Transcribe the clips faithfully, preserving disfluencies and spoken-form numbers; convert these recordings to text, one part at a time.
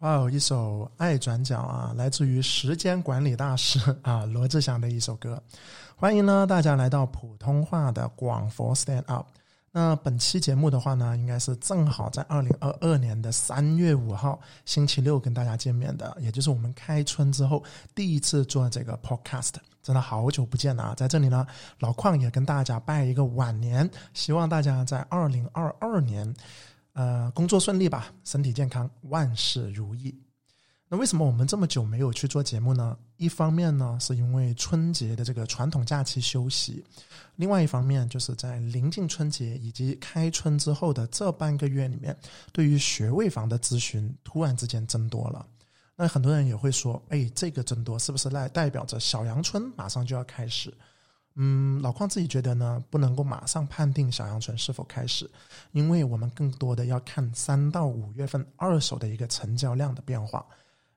哦，一首爱转角啊，来自于时间管理大师啊罗志祥的一首歌。欢迎呢大家来到普通话的广佛 Stand Up。那本期节目的话呢，应该是正好在二零二二年的三月五号星期六跟大家见面的，也就是我们开春之后第一次做这个 podcast。真的好久不见了啊！在这里呢，老邝也跟大家拜一个晚年，希望大家在二零二二年呃，工作顺利吧，身体健康，万事如意。那为什么我们这么久没有去做节目呢？一方面呢，是因为春节的这个传统假期休息；另外一方面，就是在临近春节以及开春之后的这半个月里面，对于学位房的咨询突然之间增多了。那很多人也会说，哎，这个增多是不是代表着小阳春马上就要开始？嗯，老邝自己觉得呢，不能够马上判定小阳春是否开始，因为我们更多的要看三到五月份二手的一个成交量的变化，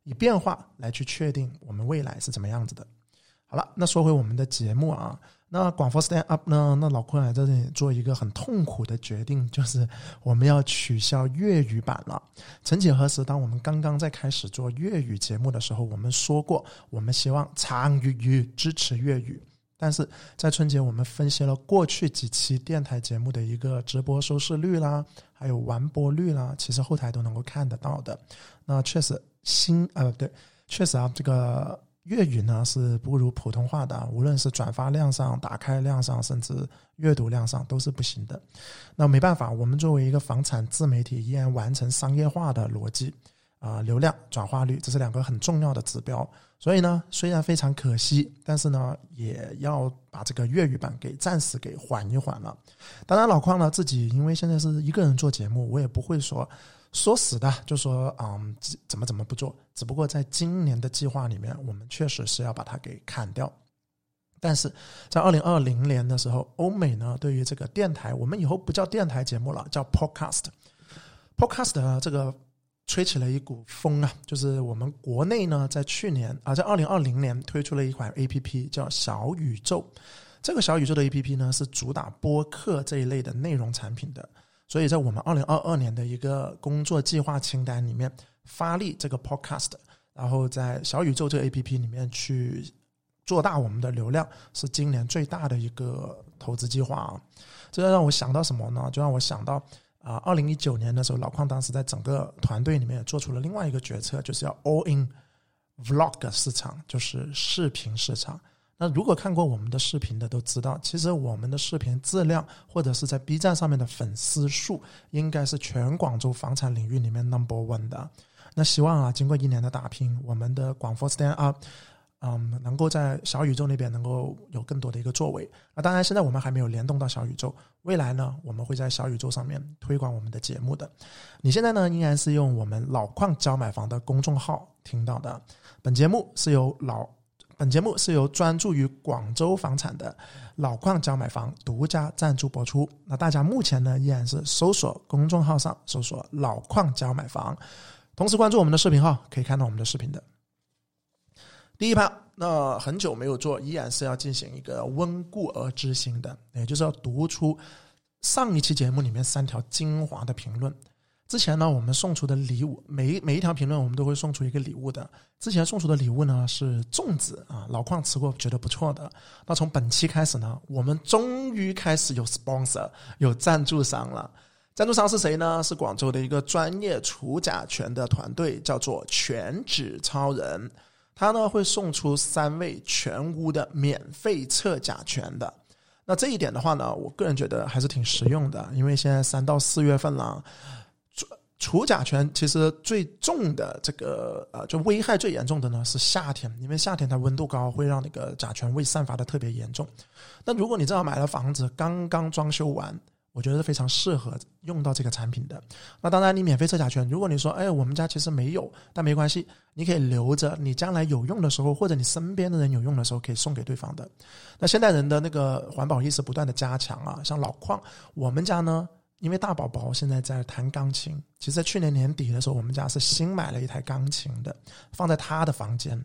以变化来去确定我们未来是怎么样子的。好了，那说回我们的节目啊，那广佛 Stand Up 呢，那老邝还在这里做一个很痛苦的决定，就是我们要取消粤语版了。曾几何时，当我们刚刚在开始做粤语节目的时候，我们说过，我们希望长粤语支持粤语。但是在春节我们分析了过去几期电台节目的一个直播收视率啦，还有完播率啦，其实后台都能够看得到的。那确实新呃对，确实啊，这个粤语呢是不如普通话的，无论是转发量上、打开量上，甚至阅读量上都是不行的。那没办法，我们作为一个房产自媒体，依然完成商业化的逻辑。呃、流量转化率，这是两个很重要的指标，所以呢虽然非常可惜，但是呢也要把这个粤语版给暂时给缓一缓了。当然老邝呢自己因为现在是一个人做节目，我也不会说说死的就说嗯怎么怎么不做，只不过在今年的计划里面，我们确实是要把它给砍掉。但是在二零二零年的时候，欧美呢对于这个电台，我们以后不叫电台节目了，叫 podcast。 podcast 呢这个吹起了一股风啊，就是我们国内呢在去年啊，在二零二零年推出了一款 A P P 叫小宇宙。这个小宇宙的 A P P 呢是主打播客这一类的内容产品的，所以在我们二零二二年的一个工作计划清单里面发力这个 podcast， 然后在小宇宙这个 A P P 里面去做大我们的流量，是今年最大的一个投资计划啊。这让我想到什么呢？就让我想到啊，二零一九年的时候，老邝当时在整个团队里面也做出了另外一个决策，就是要 all in vlog 市场，就是视频市场。那如果看过我们的视频的都知道，其实我们的视频质量或者是在 B 站上面的粉丝数，应该是全广州房产领域里面 number one 的。那希望啊，经过一年的打拼，我们的广佛 Stand Up。嗯，能够在小宇宙那边能够有更多的一个作为。那当然现在我们还没有联动到小宇宙，未来呢我们会在小宇宙上面推广我们的节目的。你现在呢依然是用我们老邝教买房的公众号听到的。本节目是由老本节目是由专注于广州房产的老邝教买房独家赞助播出。那大家目前呢依然是搜索公众号上搜索老邝教买房，同时关注我们的视频号，可以看到我们的视频的。第一趴，那很久没有做，依然是要进行一个温故而知新的，也就是要读出上一期节目里面三条精华的评论。之前呢，我们送出的礼物，每每一条评论我们都会送出一个礼物的。之前送出的礼物呢是粽子啊，老邝吃过觉得不错的。那从本期开始呢，我们终于开始有 sponsor， 有赞助商了。赞助商是谁呢？是广州的一个专业除甲醛的团队，叫做全指超人。他呢会送出三位全屋的免费测甲醛的。那这一点的话呢，我个人觉得还是挺实用的，因为现在三到四月份了，除甲醛其实最重的这个呃，就危害最严重的呢是夏天，因为夏天它温度高，会让那个甲醛未散发的特别严重。那如果你正好买了房子，刚刚装修完，我觉得是非常适合用到这个产品的。那当然你免费测甲醛，如果你说哎，我们家其实没有，但没关系，你可以留着，你将来有用的时候，或者你身边的人有用的时候，可以送给对方的。那现代人的那个环保意识不断的加强啊，像老邝我们家呢，因为大宝宝现在在弹钢琴，其实在去年年底的时候，我们家是新买了一台钢琴的，放在他的房间，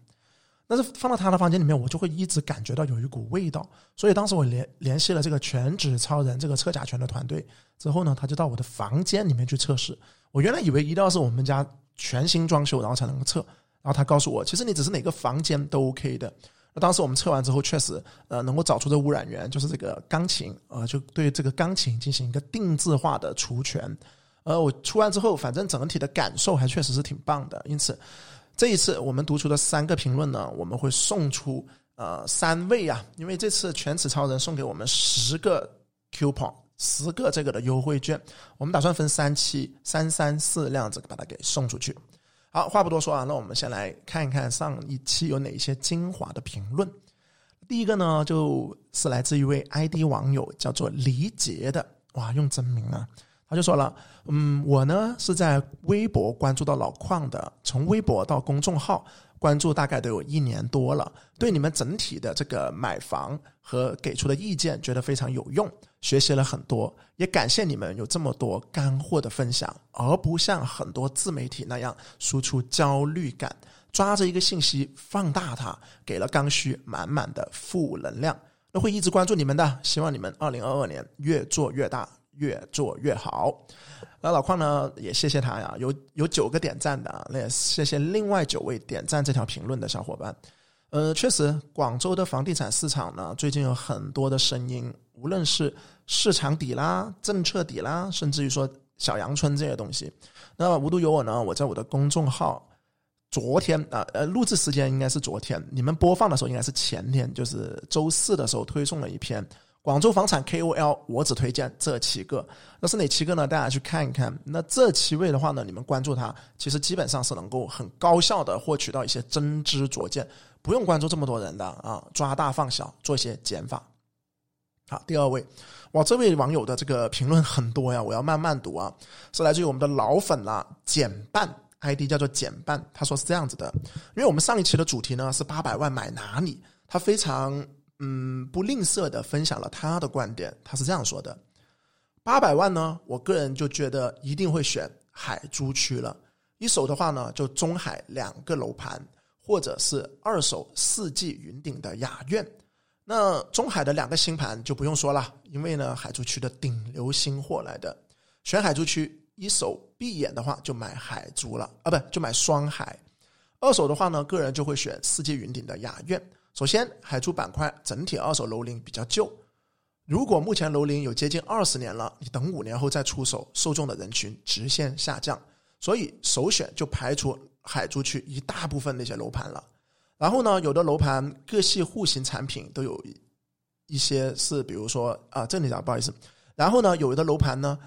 但是放到他的房间里面，我就会一直感觉到有一股味道。所以当时我联联系了这个全指超人这个测甲醛的团队之后呢，他就到我的房间里面去测试。我原来以为一定要是我们家全新装修然后才能测。然后他告诉我其实你只是哪个房间都 OK 的。当时我们测完之后确实、呃、能够找出的污染源就是这个钢琴、呃、就对这个钢琴进行一个定制化的除醛。呃，我出完之后反正整体的感受还确实是挺棒的，因此这一次我们读出的三个评论呢，我们会送出呃三位啊，因为这次全职超人送给我们十个 coupon， 十个这个的优惠券，我们打算分三期三三四这样子把它给送出去。好，话不多说啊，那我们先来看一看上一期有哪一些精华的评论。第一个呢就是来自一位 I D 网友叫做黎杰的，哇，用真名啊，他就说了，嗯，我呢是在微博关注到老邝的，从微博到公众号关注大概都有一年多了，对你们整体的这个买房和给出的意见觉得非常有用，学习了很多，也感谢你们有这么多干货的分享，而不像很多自媒体那样输出焦虑感，抓着一个信息放大它，给了刚需满满的负能量。那会一直关注你们的，希望你们二零二二年越做越大，越做越好。那老邝呢也谢谢他呀，有有九个点赞的，那也谢谢另外九位点赞这条评论的小伙伴。呃，确实广州的房地产市场呢最近有很多的声音，无论是市场底啦、政策底啦，甚至于说小阳春这些东西。那无独有我呢，我在我的公众号昨天啊，呃，录制时间应该是昨天，你们播放的时候应该是前天，就是周四的时候推送了一篇广州房产 K O L 我只推荐这七个。那是哪七个呢？大家去看一看。那这七位的话呢，你们关注它其实基本上是能够很高效的获取到一些真知灼见，不用关注这么多人的啊，抓大放小做一些减法。好，第二位，哇，这位网友的这个评论很多呀，我要慢慢读啊，是来自于我们的老粉啦、啊、减半， I D 叫做减半。他说是这样子的，因为我们上一期的主题呢是八百万买哪里，他非常嗯，不吝啬的分享了他的观点。他是这样说的，八百万呢，我个人就觉得一定会选海珠区了，一手的话呢就中海两个楼盘，或者是二手四季云顶的雅苑。那中海的两个新盘就不用说了，因为呢海珠区的顶流新货来的，选海珠区一手闭眼的话就买海珠了啊，不就买双海，二手的话呢个人就会选四季云顶的雅苑。首先海珠板块整体二手楼龄比较旧，如果目前楼龄有接近二十年了，你等五年后再出手，受众的人群直线下降，所以首选就排除海珠区一大部分那些楼盘了。然后呢，有的楼盘各系户型产品都有一些是比如说啊，这里讲不好意思，然后呢有的楼盘呢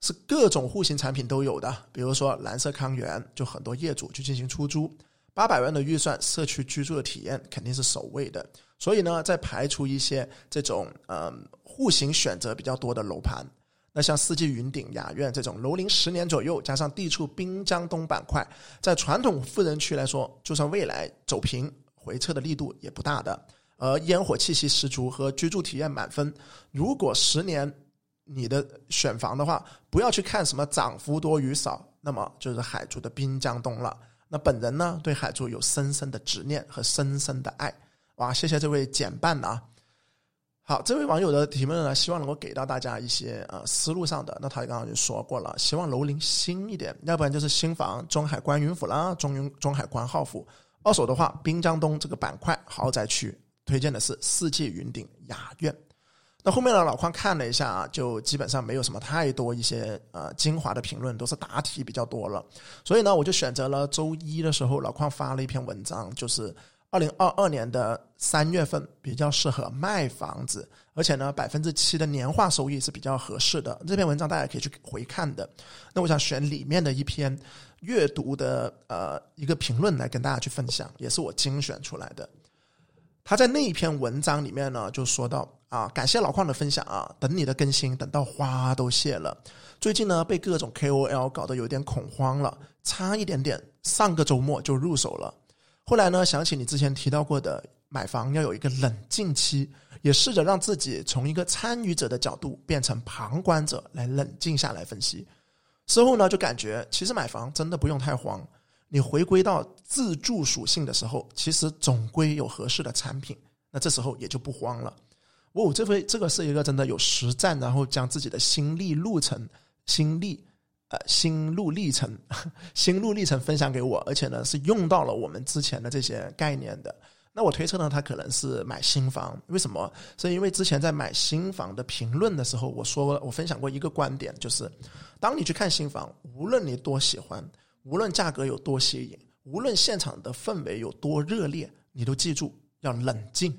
是各种户型产品都有的，比如说蓝色康园就很多业主去进行出租，八百万的预算，社区居住的体验肯定是首位的。所以呢，在排除一些这种呃户型选择比较多的楼盘，那像四季云顶雅苑这种楼龄十年左右，加上地处滨江东板块，在传统富人区来说，就算未来走平回撤的力度也不大的，而烟火气息十足和居住体验满分。如果十年你的选房的话，不要去看什么涨幅多与少，那么就是海珠的滨江东了。那本人呢对海珠有深深的执念和深深的爱。哇，谢谢这位简办啊。好，这位网友的提问呢，希望能够给到大家一些、呃、思路上的。那他刚刚就说过了，希望楼龄新一点，要不然就是新房中海观云府啦， 中, 中海观浩府。二手的话，滨江东这个板块豪宅区推荐的是四季云顶雅苑。那后面呢，老邝看了一下啊，就基本上没有什么太多一些呃精华的评论，都是答题比较多了。所以呢，我就选择了周一的时候，老邝发了一篇文章，就是二零二二年的三月份比较适合卖房子，而且呢 百分之七 的年化收益是比较合适的。这篇文章大家可以去回看的。那我想选里面的一篇阅读的呃一个评论来跟大家去分享，也是我精选出来的。他在那一篇文章里面呢，就说到啊，感谢老邝的分享啊，等你的更新等到花都谢了。最近呢，被各种 K O L 搞得有点恐慌了，差一点点，上个周末就入手了。后来呢，想起你之前提到过的，买房要有一个冷静期，也试着让自己从一个参与者的角度变成旁观者，来冷静下来分析。事后呢，就感觉其实买房真的不用太慌。你回归到自住属性的时候，其实总归有合适的产品，那这时候也就不慌了。哦，这个是一个真的有实战，然后将自己的心力路程、心力呃、心路历程心路历程分享给我，而且呢是用到了我们之前的这些概念的。那我推测呢他可能是买新房，为什么？是因为之前在买新房的评论的时候，我说我分享过一个观点，就是当你去看新房，无论你多喜欢，无论价格有多吸引，无论现场的氛围有多热烈，你都记住要冷静。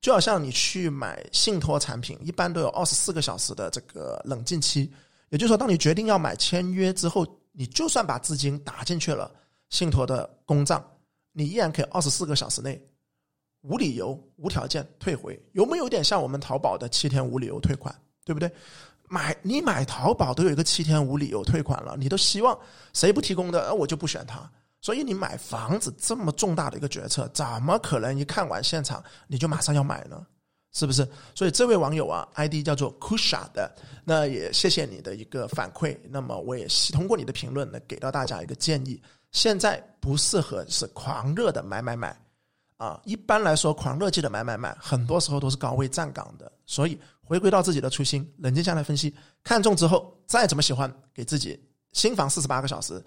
就好像你去买信托产品，一般都有二十四个小时的这个冷静期，也就是说当你决定要买签约之后，你就算把资金打进去了信托的公账，你依然可以二十四个小时内无理由无条件退回。有没有点像我们淘宝的七天无理由退款，对不对？买你买淘宝都有一个七天无理由退款了，你都希望谁不提供的我就不选它。所以你买房子这么重大的一个决策，怎么可能一看完现场你就马上要买呢？是不是？所以这位网友啊 I D 叫做 Kusha 的，那也谢谢你的一个反馈，那么我也通过你的评论呢给到大家一个建议，现在不适合是狂热的买买买啊，一般来说狂热期的买买买很多时候都是高位站岗的，所以回归到自己的初心，冷静下来分析，看中之后再怎么喜欢给自己新房四十八个小时，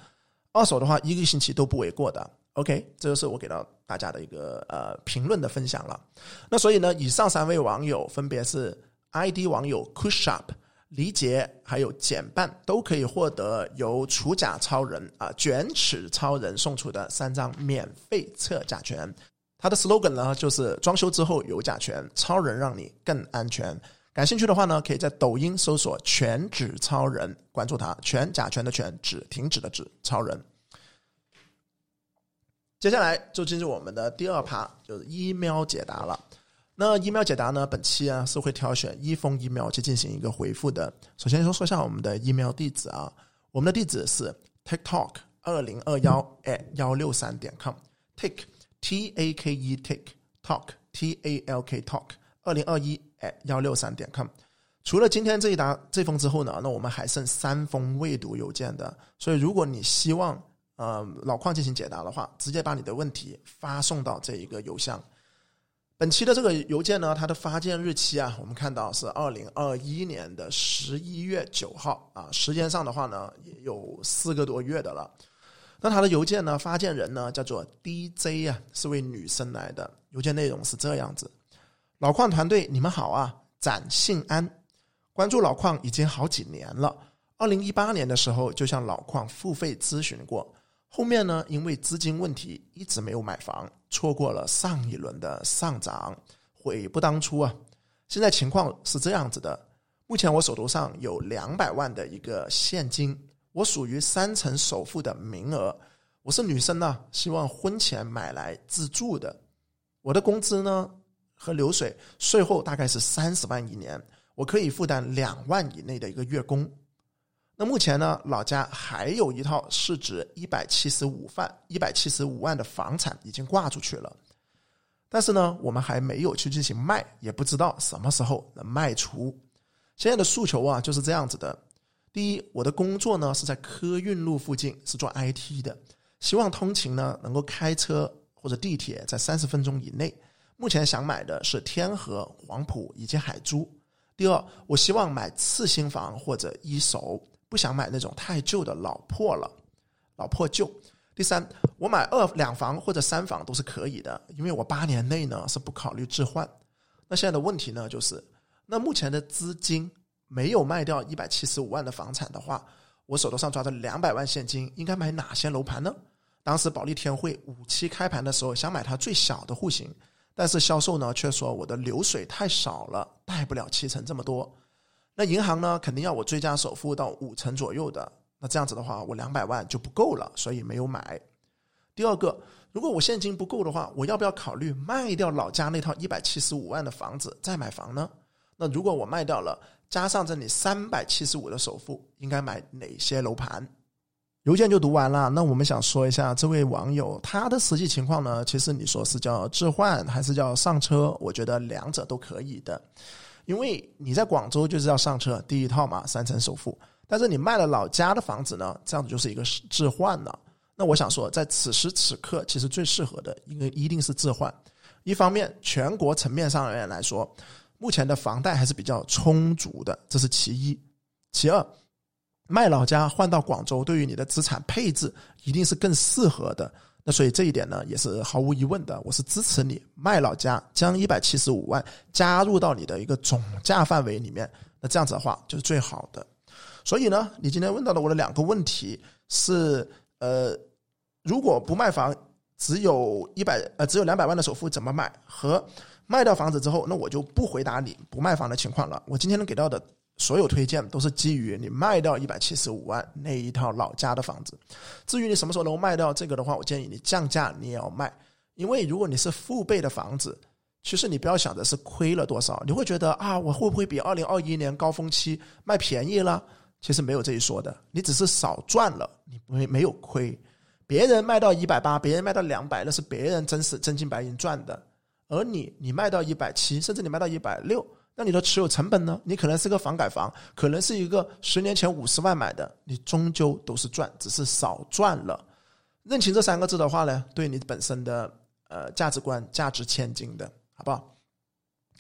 二手的话一个星期都不为过的。 OK， 这就是我给到大家的一个、呃、评论的分享了。那所以呢以上三位网友分别是 I D 网友 Kushup、 李杰还有简半，都可以获得由除甲超人、呃、卷尺超人送出的三张免费测甲醛。他的 slogan 呢就是装修之后有甲醛，超人让你更安全。感兴趣的话呢可以在抖音搜索全指超人，关注他，全甲醛的全，指停止的指，超人。接下来就进入我们的第二趴，就是 email 解答了。那 email 解答呢本期啊是会挑选一封 email 去进行一个回复的。首先说说一下我们的 email 地址啊，我们的地址是 taketalk 二零二一 at 一六三 点 com， take T A K E take talk T A L K talk 二零二一 at 一六三 点 com。 除了今天这一答这封之后呢，那我们还剩三封未读邮件的，所以如果你希望、呃、老邝进行解答的话，直接把你的问题发送到这一个邮箱。本期的这个邮件呢它的发件日期啊我们看到是二零二一年的十一月九号啊，时间上的话呢也有四个多月的了。那他的邮件呢发件人呢叫做 D J 啊，是位女生来的。邮件内容是这样子：老邝团队你们好啊，展信安，关注老邝已经好几年了，二零一八年的时候就向老邝付费咨询过，后面呢因为资金问题一直没有买房，错过了上一轮的上涨，悔不当初啊。现在情况是这样子的，目前我手头上有两百万的一个现金，我属于三成首付的名额，我是女生呢，希望婚前买来自住的。我的工资呢和流水税后大概是三十万一年，我可以负担两万以内的一个月供。那目前呢老家还有一套市值一百七十五万的房产已经挂出去了，但是呢我们还没有去进行卖，也不知道什么时候能卖出。现在的诉求啊就是这样子的：第一，我的工作呢是在科运路附近，是做 I T 的，希望通勤呢能够开车或者地铁在三十分钟以内。目前想买的是天河、黄埔以及海珠。第二，我希望买次新房或者一手，不想买那种太旧的老破了，老破旧。第三，我买二两房或者三房都是可以的，因为我八年内呢是不考虑置换。那现在的问题呢就是，那目前的资金没有卖掉一百七十五万的房产的话，我手头上抓着两百万现金，应该买哪些楼盘呢？当时保利天汇五期开盘的时候想买它最小的户型，但是销售呢却说我的流水太少了，贷不了七成这么多。那银行呢肯定要我追加首付到五成左右的，那这样子的话我两百万就不够了，所以没有买。第二个，如果我现金不够的话，我要不要考虑卖掉老家那套一百七十五万的房子再买房呢？那如果我卖掉了，加上这里三百七十五的首付，应该买哪些楼盘？邮件就读完了。那我们想说一下这位网友他的实际情况呢，其实你说是叫置换还是叫上车，我觉得两者都可以的。因为你在广州就是要上车，第一套嘛，三成首付，但是你卖了老家的房子呢，这样子就是一个置换了。那我想说在此时此刻其实最适合的应该一定是置换。一方面全国层面上来说，目前的房贷还是比较充足的，这是其一。其二，卖老家换到广州，对于你的资产配置一定是更适合的。那所以这一点呢也是毫无疑问的，我是支持你卖老家，将一百七十五万加入到你的一个总价范围里面，那这样子的话就是最好的。所以呢，你今天问到的我的两个问题是，呃，如果不卖房只有一百呃只有两百万的首付怎么买，和卖掉房子之后，那我就不回答你不卖房的情况了。我今天能给到的所有推荐都是基于你卖掉一百七十五万那一套老家的房子。至于你什么时候能卖掉这个的话，我建议你降价你也要卖，因为如果你是父辈的房子，其实你不要想着是亏了多少，你会觉得啊，我会不会比二零二一年高峰期卖便宜了，其实没有这一说的，你只是少赚了，你没有亏。别人卖到一百八十，别人卖到两百，那是别人真是真金白银赚的，而你你卖到一百七十，甚至你卖到一百六十，那你的持有成本呢？你可能是个房改房，可能是一个十年前五十万买的，你终究都是赚，只是少赚了。认清这三个字的话呢，对你本身的呃价值观价值千金的，好不好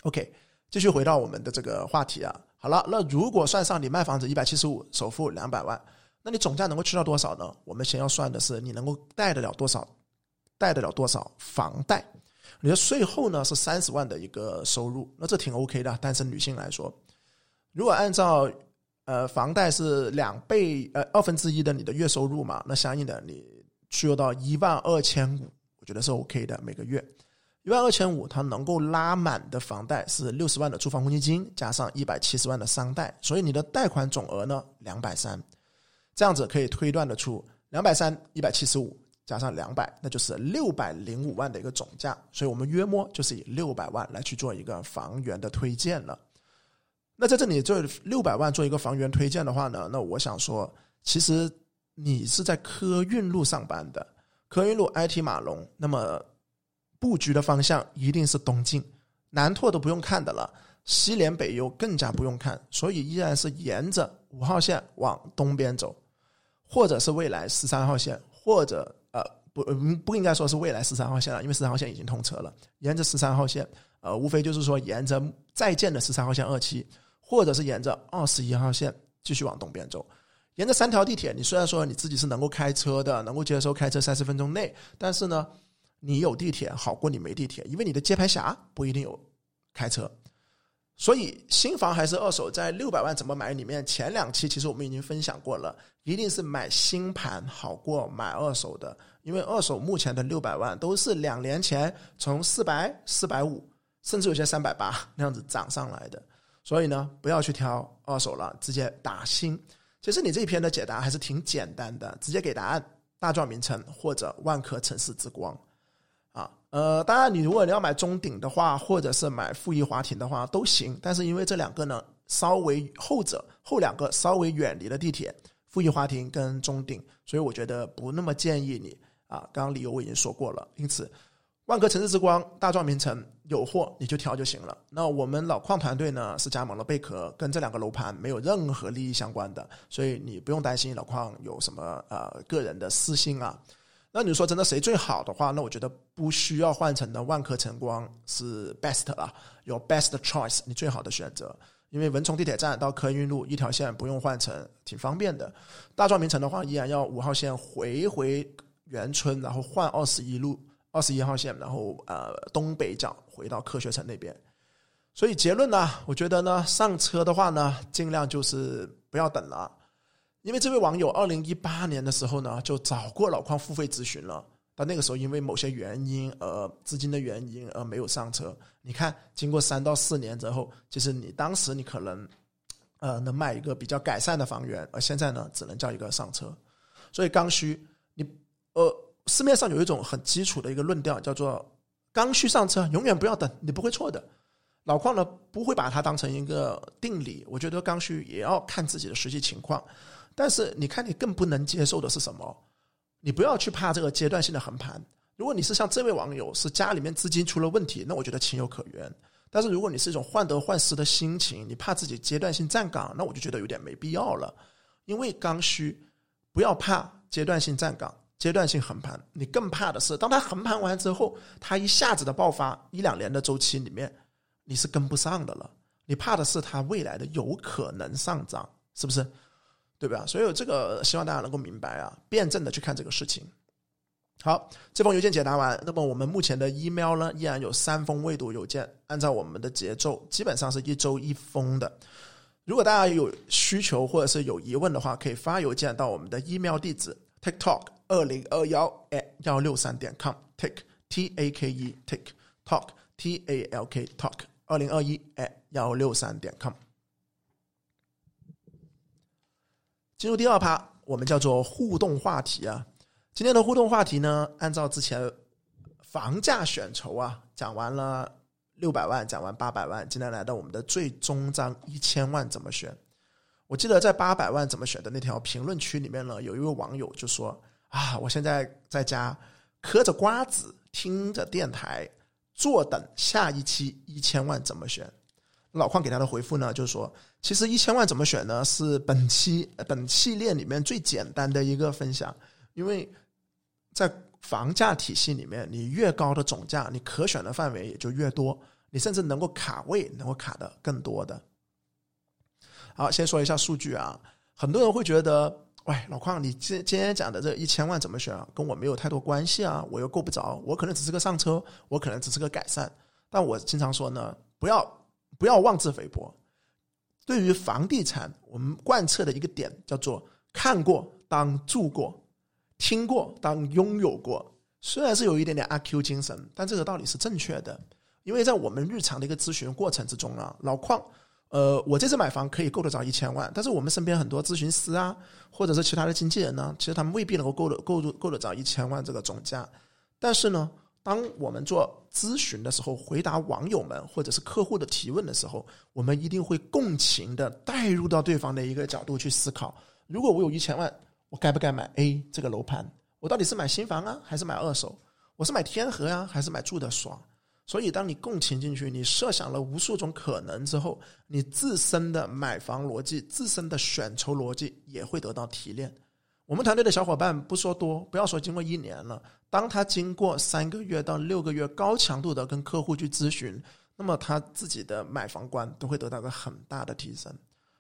？OK， 继续回到我们的这个话题啊。好了，那如果算上你卖房子一百七十五，首付两百万，那你总价能够去到多少呢？我们先要算的是你能够贷得了多少，贷得了多少房贷。你的税后呢是三十万的一个收入，那这挺 OK 的。单身女性来说，如果按照呃房贷是两倍呃二分之一的你的月收入嘛，那相应的你需要到一万二千五，我觉得是 OK 的，每个月一万二千五，它能够拉满的房贷是六十万的住房公积金加上一百七十万的商贷，所以你的贷款总额呢两百三十，这样子可以推断得出两百三十 一百七十五加上两百，那就是六百零五万的一个总价，所以我们约摸就是以六百万来去做一个房源的推荐了。那在这里做六百万做一个房源推荐的话呢，那我想说其实你是在科运路上班的，科运路 I T 马龙，那么布局的方向一定是东进，南拓都不用看的了，西联北优更加不用看，所以依然是沿着五号线往东边走，或者是未来十三号线，或者呃不不应该说是未来十三号线了，因为十三号线已经通车了，沿着十三号线呃无非就是说沿着在建的十三号线二期，或者是沿着二十一号线继续往东边走。沿着三条地铁，你虽然说你自己是能够开车的，能够接受开车三十分钟内，但是呢你有地铁好过你没地铁，因为你的接盘侠不一定有开车。所以新房还是二手，在六百万怎么买里面，前两期其实我们已经分享过了，一定是买新盘好过买二手的，因为二手目前的六百万都是两年前从四百 四百五十甚至有些三百八十那样子涨上来的，所以呢不要去挑二手了，直接打新。其实你这一篇的解答还是挺简单的，直接给答案，大壮名城或者万科城市之光啊，呃，当然你如果你要买中鼎的话，或者是买富一华庭的话都行，但是因为这两个呢稍微后者后两个稍微远离了地铁，富一华庭跟中鼎，所以我觉得不那么建议你啊。刚刚理由我已经说过了，因此万科城市之光、大壮名城有货你就挑就行了。那我们老矿团队呢是加盟了贝壳，跟这两个楼盘没有任何利益相关的，所以你不用担心老矿有什么呃个人的私心啊。那你说真的谁最好的话，那我觉得不需要换成的万科晨光是 best 了，有 best choice 你最好的选择，因为文崇地铁站到科运路一条线不用换乘，挺方便的。大壮名城的话依然要五号线回回原村，然后换二十一路二十一号线，然后呃东北角回到科学城那边。所以结论呢，我觉得呢上车的话呢尽量就是不要等了，因为这位网友二零一八年的时候呢就找过老矿付费咨询了，但那个时候因为某些原因而资金的原因而没有上车。你看经过三到四年之后，其实你当时你可能呃能买一个比较改善的房源，而现在呢只能叫一个上车。所以刚需你呃市面上有一种很基础的一个论调叫做刚需上车，永远不要等，你不会错的。老矿呢不会把它当成一个定理，我觉得刚需也要看自己的实际情况。但是你看你更不能接受的是什么，你不要去怕这个阶段性的横盘。如果你是像这位网友是家里面资金出了问题，那我觉得情有可原，但是如果你是一种患得患失的心情，你怕自己阶段性站岗，那我就觉得有点没必要了。因为刚需不要怕阶段性站岗阶段性横盘，你更怕的是当它横盘完之后，它一下子的爆发，一两年的周期里面你是跟不上的了，你怕的是它未来的有可能上涨，是不是？对吧？所以这个希望大家能够明白啊，辩证的去看这个事情。好，这封邮件解答完，那么我们目前的 email 呢，依然有三封未读邮件，按照我们的节奏基本上是一周一封的。如果大家有需求或者是有疑问的话，可以发邮件到我们的 email 地址 taketalk 二零二一 at 一六三 点 com take t a k e take talk t a l k talk 二零二一 at 一六三 点 com。 进入第二趴，我们叫做互动话题啊。今天的互动话题呢，按照之前房价选筹啊，讲完了六百万，讲完八百万，今天来到我们的最终章一千万怎么选。我记得在八百万怎么选的那条评论区里面呢，有一位网友就说啊，我现在在家嗑着瓜子听着电台，坐等下一期一千万怎么选。老邝给他的回复呢，就是说其实一千万怎么选呢是本期本系列里面最简单的一个分享。因为在房价体系里面，你越高的总价，你可选的范围也就越多，你甚至能够卡位，能够卡的更多的。好，先说一下数据啊，很多人会觉得，喂，老邝，你今天讲的这一千万怎么选啊，跟我没有太多关系啊，我又够不着，我可能只是个上车，我可能只是个改善。但我经常说呢，不要不要妄自菲薄。对于房地产，我们贯彻的一个点叫做看过当住过，听过当拥有过。虽然是有一点点阿 Q 精神，但这个道理是正确的。因为在我们日常的一个咨询过程之中啊，老邝，呃，我这次买房可以够得着一千万，但是我们身边很多咨询师啊，或者是其他的经纪人呢，其实他们未必能够够得够够得着一千万这个总价。但是呢，当我们做咨询的时候，回答网友们或者是客户的提问的时候，我们一定会共情的带入到对方的一个角度去思考。如果我有一千万，我该不该买 A 这个楼盘？我到底是买新房啊，还是买二手？我是买天河啊，还是买住的爽？所以当你共情进去，你设想了无数种可能之后，你自身的买房逻辑、自身的选筹逻辑也会得到提炼。我们团队的小伙伴不说多，不要说经过一年了，当他经过三个月到六个月高强度的跟客户去咨询，那么他自己的买房观都会得到一个很大的提升。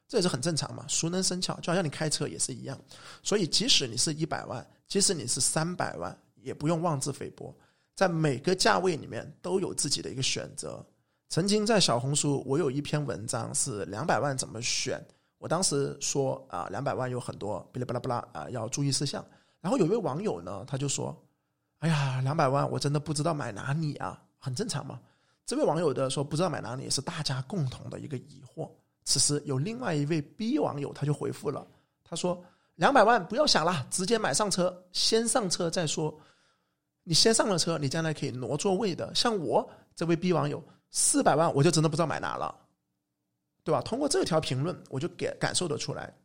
这也是很正常嘛，熟能生巧，就好像你开车也是一样。所以即使你是一百万，即使你是三百万，也不用妄自菲薄，在每个价位里面都有自己的一个选择。曾经在小红书我有一篇文章是两百万怎么选，我当时说啊，两百万有很多哔哩巴拉巴拉啊，要注意事项。然后有一位网友呢，他就说哎呀，两百万我真的不知道买哪里啊，很正常嘛。这位网友的说不知道买哪里是大家共同的一个疑惑。此时有另外一位 B 网友，他就回复了，他说两百万不要想了，直接买上车，先上车再说，你先上了车，你将来可以挪座位的。像我这位 B 网友四百万我就真的不知道买哪了，对吧？通过这条评论我就感受得出来，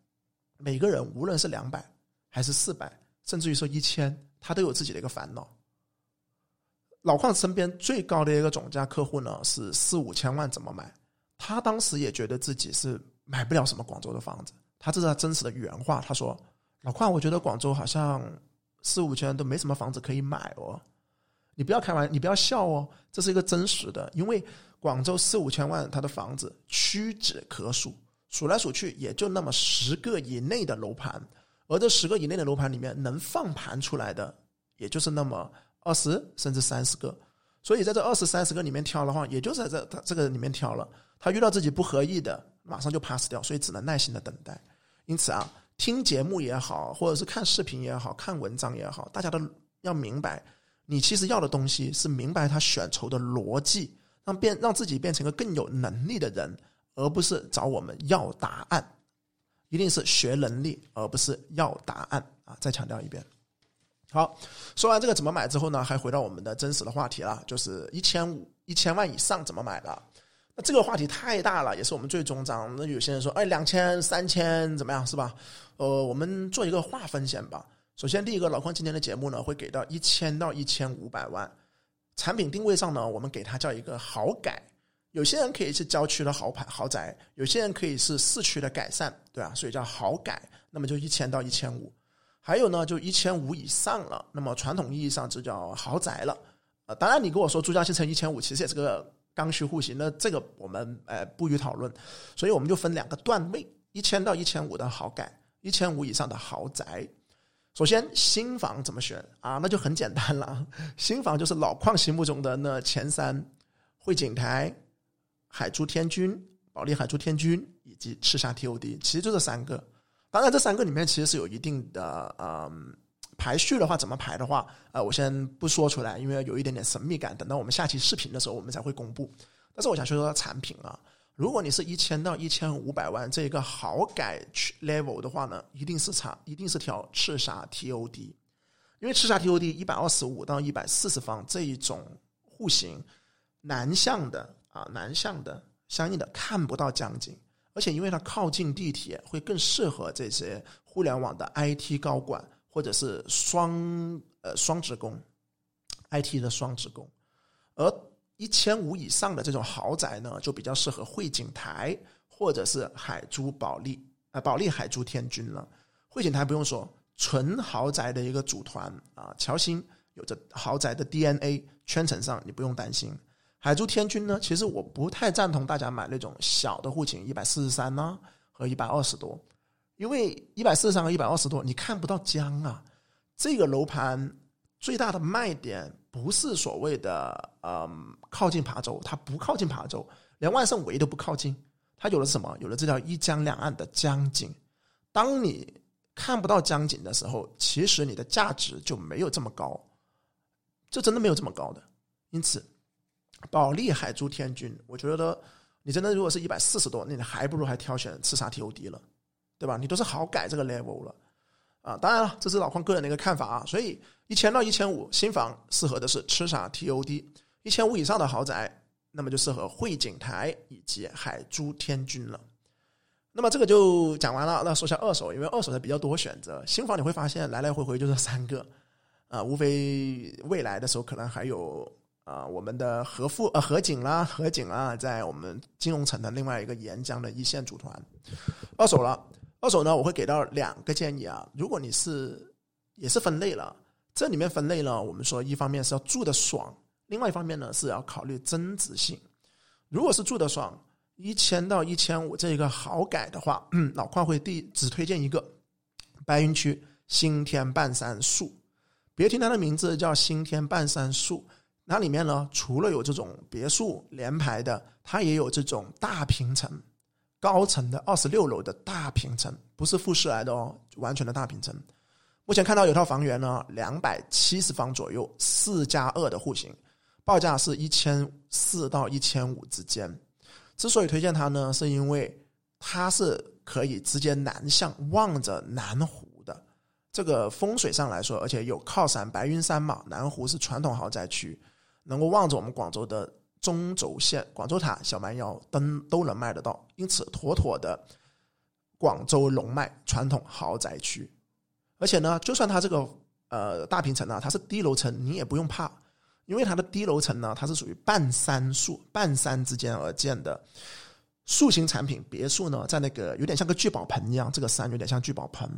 每个人无论是两百还是四百，甚至于说一千，他都有自己的一个烦恼。老邝身边最高的一个总价客户呢是四五千万怎么买，他当时也觉得自己是买不了什么广州的房子，他这是他真实的原话。他说老邝，我觉得广州好像四五千都没什么房子可以买哦。你不要开玩，你不要笑哦，这是一个真实的。因为广州四五千万他的房子屈指可数，数来数去也就那么十个以内的楼盘，而这十个以内的楼盘里面能放盘出来的也就是那么二十甚至三十个。所以在这二十三十个里面挑的话，也就是在这个里面挑了，他遇到自己不合意的马上就 pass 掉，所以只能耐心的等待。因此啊，听节目也好，或者是看视频也好，看文章也好，大家都要明白，你其实要的东西是明白他选筹的逻辑， 让, 变让自己变成一个更有能力的人，而不是找我们要答案。一定是学能力而不是要答案啊！再强调一遍。好，说完这个怎么买之后呢，还回到我们的真实的话题啦，就是一千五百 一千万以上怎么买了。那这个话题太大了，也是我们最终章。那有些人说哎，两千三千怎么样，是吧？呃，我们做一个划分先吧。首先第一个，老邝今天的节目呢会给到一千到一千五百万。产品定位上呢，我们给它叫一个豪改。有些人可以是郊区的豪豪宅，有些人可以是市区的改善，对啊，所以叫豪改。那么就一千到一千五。还有呢，就一千五以上了，那么传统意义上就叫豪宅了。呃，当然你跟我说珠江新城一千五，其实也是个刚需户型，那这个我们呃不予讨论。所以我们就分两个段位，一千到一千五的豪改，一千五以上的豪宅。首先新房怎么选啊？那就很简单了，新房就是老邝心目中的那前三，汇景台、海珠天君、保利海珠天君以及赤沙 T O D， 其实就这三个。当然这三个里面其实是有一定的、嗯、排序的话，怎么排的话、呃、我先不说出来，因为有一点点神秘感，等到我们下期视频的时候我们才会公布。但是我想说说产品啊，如果你是一千到一千五百万这个豪改 level 的话呢，一定是差，一定是挑赤沙 T O D， 因为赤沙 T O D 一百二十五到一百四十方这一种户型，南向的啊，南向的相应的看不到江景，而且因为它靠近地铁，会更适合这些互联网的 I T 高管或者是双呃双职工 ，I T 的双职工，而一千五以上的这种豪宅呢，就比较适合汇景台或者是海珠保利、呃、保利海珠天君了。汇景台不用说，纯豪宅的一个组团啊，乔欣有着豪宅的 D N A， 圈层上你不用担心。海珠天君呢，其实我不太赞同大家买那种小的户型，一百四十三呢和一百二十多，因为一百四十三和一百二十多你看不到江啊。这个楼盘最大的卖点不是所谓的、嗯、靠近琶洲，它不靠近琶洲，连万盛围都不靠近，它有了什么？有了这条一江两岸的江景。当你看不到江景的时候，其实你的价值就没有这么高，这真的没有这么高的。因此保利海珠天君，我觉得你真的如果是一百四十多，你还不如还挑选赤沙 T O D 了，对吧？你都是好改这个 level 了啊，当然了，这是老邝个人的一个看法啊。所以一千到一千五百新房适合的是赤沙 T O D， 一千五百以上的豪宅那么就适合汇景台以及海珠天君了。那么这个就讲完了，那说下二手，因为二手的比较多选择，新房你会发现来来回回就是三个啊，无非未来的时候可能还有啊、我们的合富、呃、合景啦，合景啦，在我们金融城的另外一个沿江的一线组团。二手了，二手呢，我会给到两个建议啊。如果你是也是分类了，这里面分类了，我们说一方面是要住的爽，另外一方面呢是要考虑增值性。如果是住的爽，一千到一千五这个好改的话，嗯、老邝会第只推荐一个白云区新天半山树。别听它的名字叫新天半山树。那里面呢，除了有这种别墅联排的，它也有这种大平层，高层的二十六楼的大平层，不是复式来的哦，完全的大平层。目前看到有套房源呢，两百七十方左右，四加二的户型，报价是一千四到一千五之间。之所以推荐它呢，是因为它是可以直接南向望着南湖，这个风水上来说，而且有靠山白云山嘛，南湖是传统豪宅区，能够望着我们广州的中轴线、广州塔、小蛮腰灯都能卖得到，因此妥妥的广州龙脉传统豪宅区。而且呢，就算它这个、呃、大平层呢，它是低楼层，你也不用怕，因为它的低楼层呢，它是属于半山树、半山之间而建的树形产品。别墅呢，在那个有点像个聚宝盆一样，这个山有点像聚宝盆。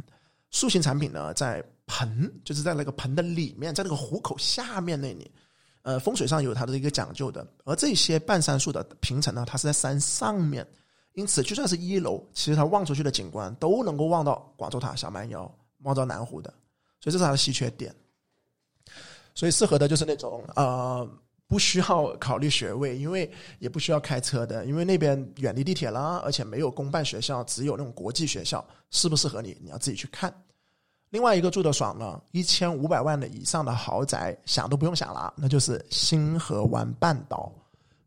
塑形产品呢，在盆，就是在那个盆的里面，在那个虎口下面那里，呃，风水上有它的一个讲究的。而这些半山树的平层呢，它是在山上面，因此就算是一楼，其实它望出去的景观都能够望到广州塔、小蛮腰，望到南湖的，所以这是它的稀缺点。所以适合的就是那种呃，不需要考虑学位，因为也不需要开车的，因为那边远离地铁啦，而且没有公办学校，只有那种国际学校，适不适合你，你要自己去看。另外一个住得爽呢，一千五百万的以上的豪宅，想都不用想了，那就是新河湾半岛。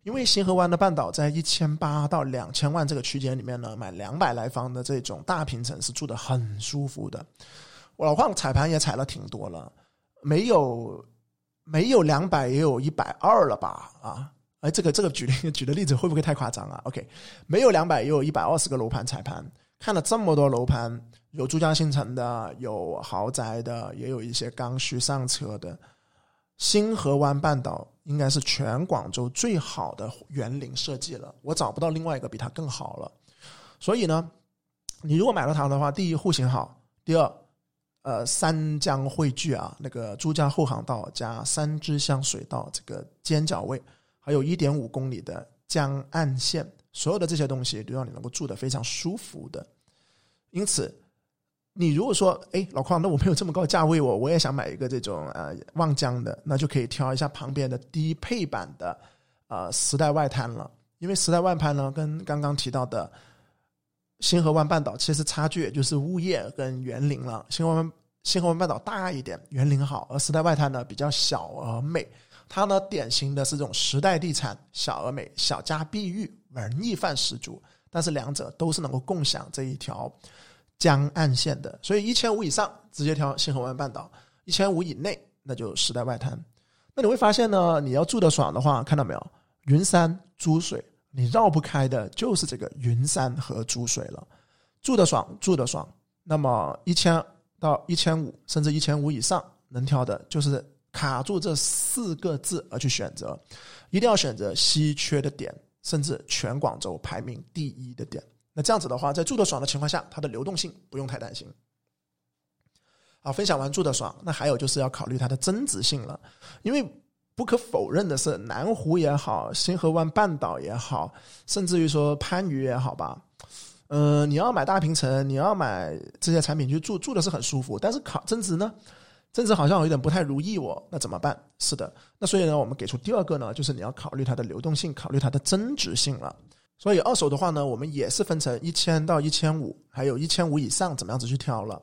因为新河湾的半岛在一千八到两千万这个区间里面呢，买两百来方的这种大平层是住得很舒服的。我老邝踩盘也踩了挺多了，没有没有两百也有一百二了吧？啊，哎，这个这个举例举的例子会不会太夸张啊 ？OK， 没有两百也有一百二十个楼盘踩盘，看了这么多楼盘。有珠江新城的，有豪宅的，也有一些刚需上车的。新河湾半岛应该是全广州最好的园林设计了，我找不到另外一个比它更好了。所以呢，你如果买了它的话，第一户型好，第二，呃，三江汇聚啊，那个珠江后航道加三支香水道这个尖角位，还有 一点五 公里的江岸线，所有的这些东西都让你能够住得非常舒服的。因此你如果说哎，老邝，那我没有这么高价位，我我也想买一个这种呃望江的，那就可以挑一下旁边的低配版的呃时代外滩了。因为时代外滩呢跟刚刚提到的星河湾半岛其实差距也就是物业跟园林了，星河湾星河湾半岛大一点，园林好，而时代外滩呢比较小而美，它呢典型的是这种时代地产，小而美，小家碧玉，文艺范十足，但是两者都是能够共享这一条江岸线的。所以一千五以上直接挑星河湾半岛，一千五以内那就时代外滩。那你会发现呢，你要住得爽的话，看到没有，云山珠水，你绕不开的就是这个云山和珠水了。住得爽住得爽，那么一千到一千五甚至一千五以上能挑的就是卡住这四个字而去选择，一定要选择稀缺的点，甚至全广州排名第一的点。那这样子的话，在住得爽的情况下，它的流动性不用太担心。好，分享完住得爽，那还有就是要考虑它的增值性了。因为不可否认的是，南湖也好，星河湾半岛也好，甚至于说番禺也好吧，呃，你要买大平层，你要买这些产品去住，住的是很舒服，但是考增值呢，增值好像有点不太如意我，那怎么办？是的，那所以呢，我们给出第二个呢，就是你要考虑它的流动性，考虑它的增值性了。所以二手的话呢，我们也是分成一千到一千五百，还有一千五百以上怎么样子去挑了。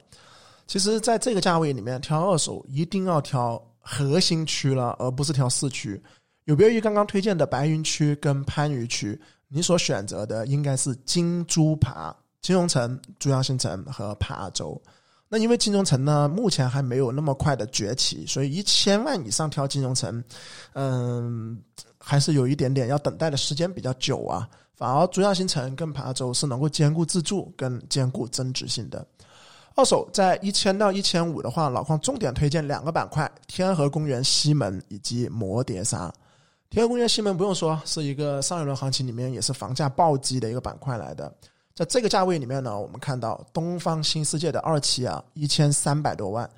其实在这个价位里面挑二手一定要挑核心区了，而不是挑市区。有别于刚刚推荐的白云区跟番禺区，你所选择的应该是金珠琶、金融城、珠江新城和琶洲。那因为金融城呢目前还没有那么快的崛起，所以一千万以上挑金融城嗯，还是有一点点要等待的时间比较久啊。反而珠江新城跟琶洲是能够兼顾自住跟兼顾增值性的。二手在一千到一千五的话，老邝重点推荐两个板块，天河公园西门以及摩碟沙。天河公园西门不用说，是一个上一轮行情里面也是房价暴击的一个板块来的。在这个价位里面呢，我们看到东方新世界的二期啊，一千三百多万，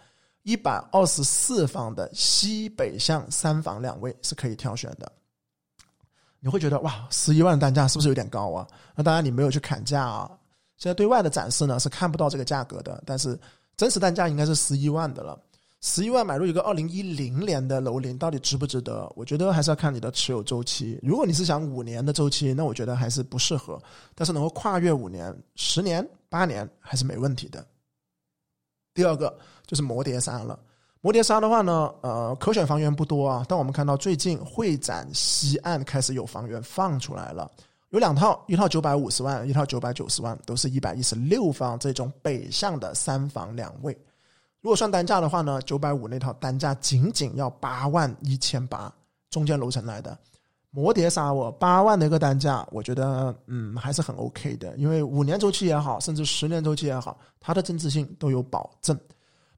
一百二十四房的西北向三房两卫是可以挑选的。你会觉得哇，十一万的单价是不是有点高啊？那当然你没有去砍价啊。现在对外的展示呢是看不到这个价格的，但是真实单价应该是十一万的了。十一万买入一个二零一零年的楼龄到底值不值得？我觉得还是要看你的持有周期。如果你是想五年的周期，那我觉得还是不适合，但是能够跨越五年、十年、八年还是没问题的。第二个就是摩碟沙了。摩碟沙的话呢，呃，可选房源不多啊，但我们看到最近会展西岸开始有房源放出来了，有两套，一套九百五十万，一套九百九十万，都是一百一十六方这种北向的三房两卫。如果算单价的话呢， 九百五十那套单价仅仅要八万一千八，中间楼层来的。摩碟沙我八万的一个单价，我觉得嗯还是很 OK 的，因为五年周期也好，甚至十年周期也好，它的增值性都有保证。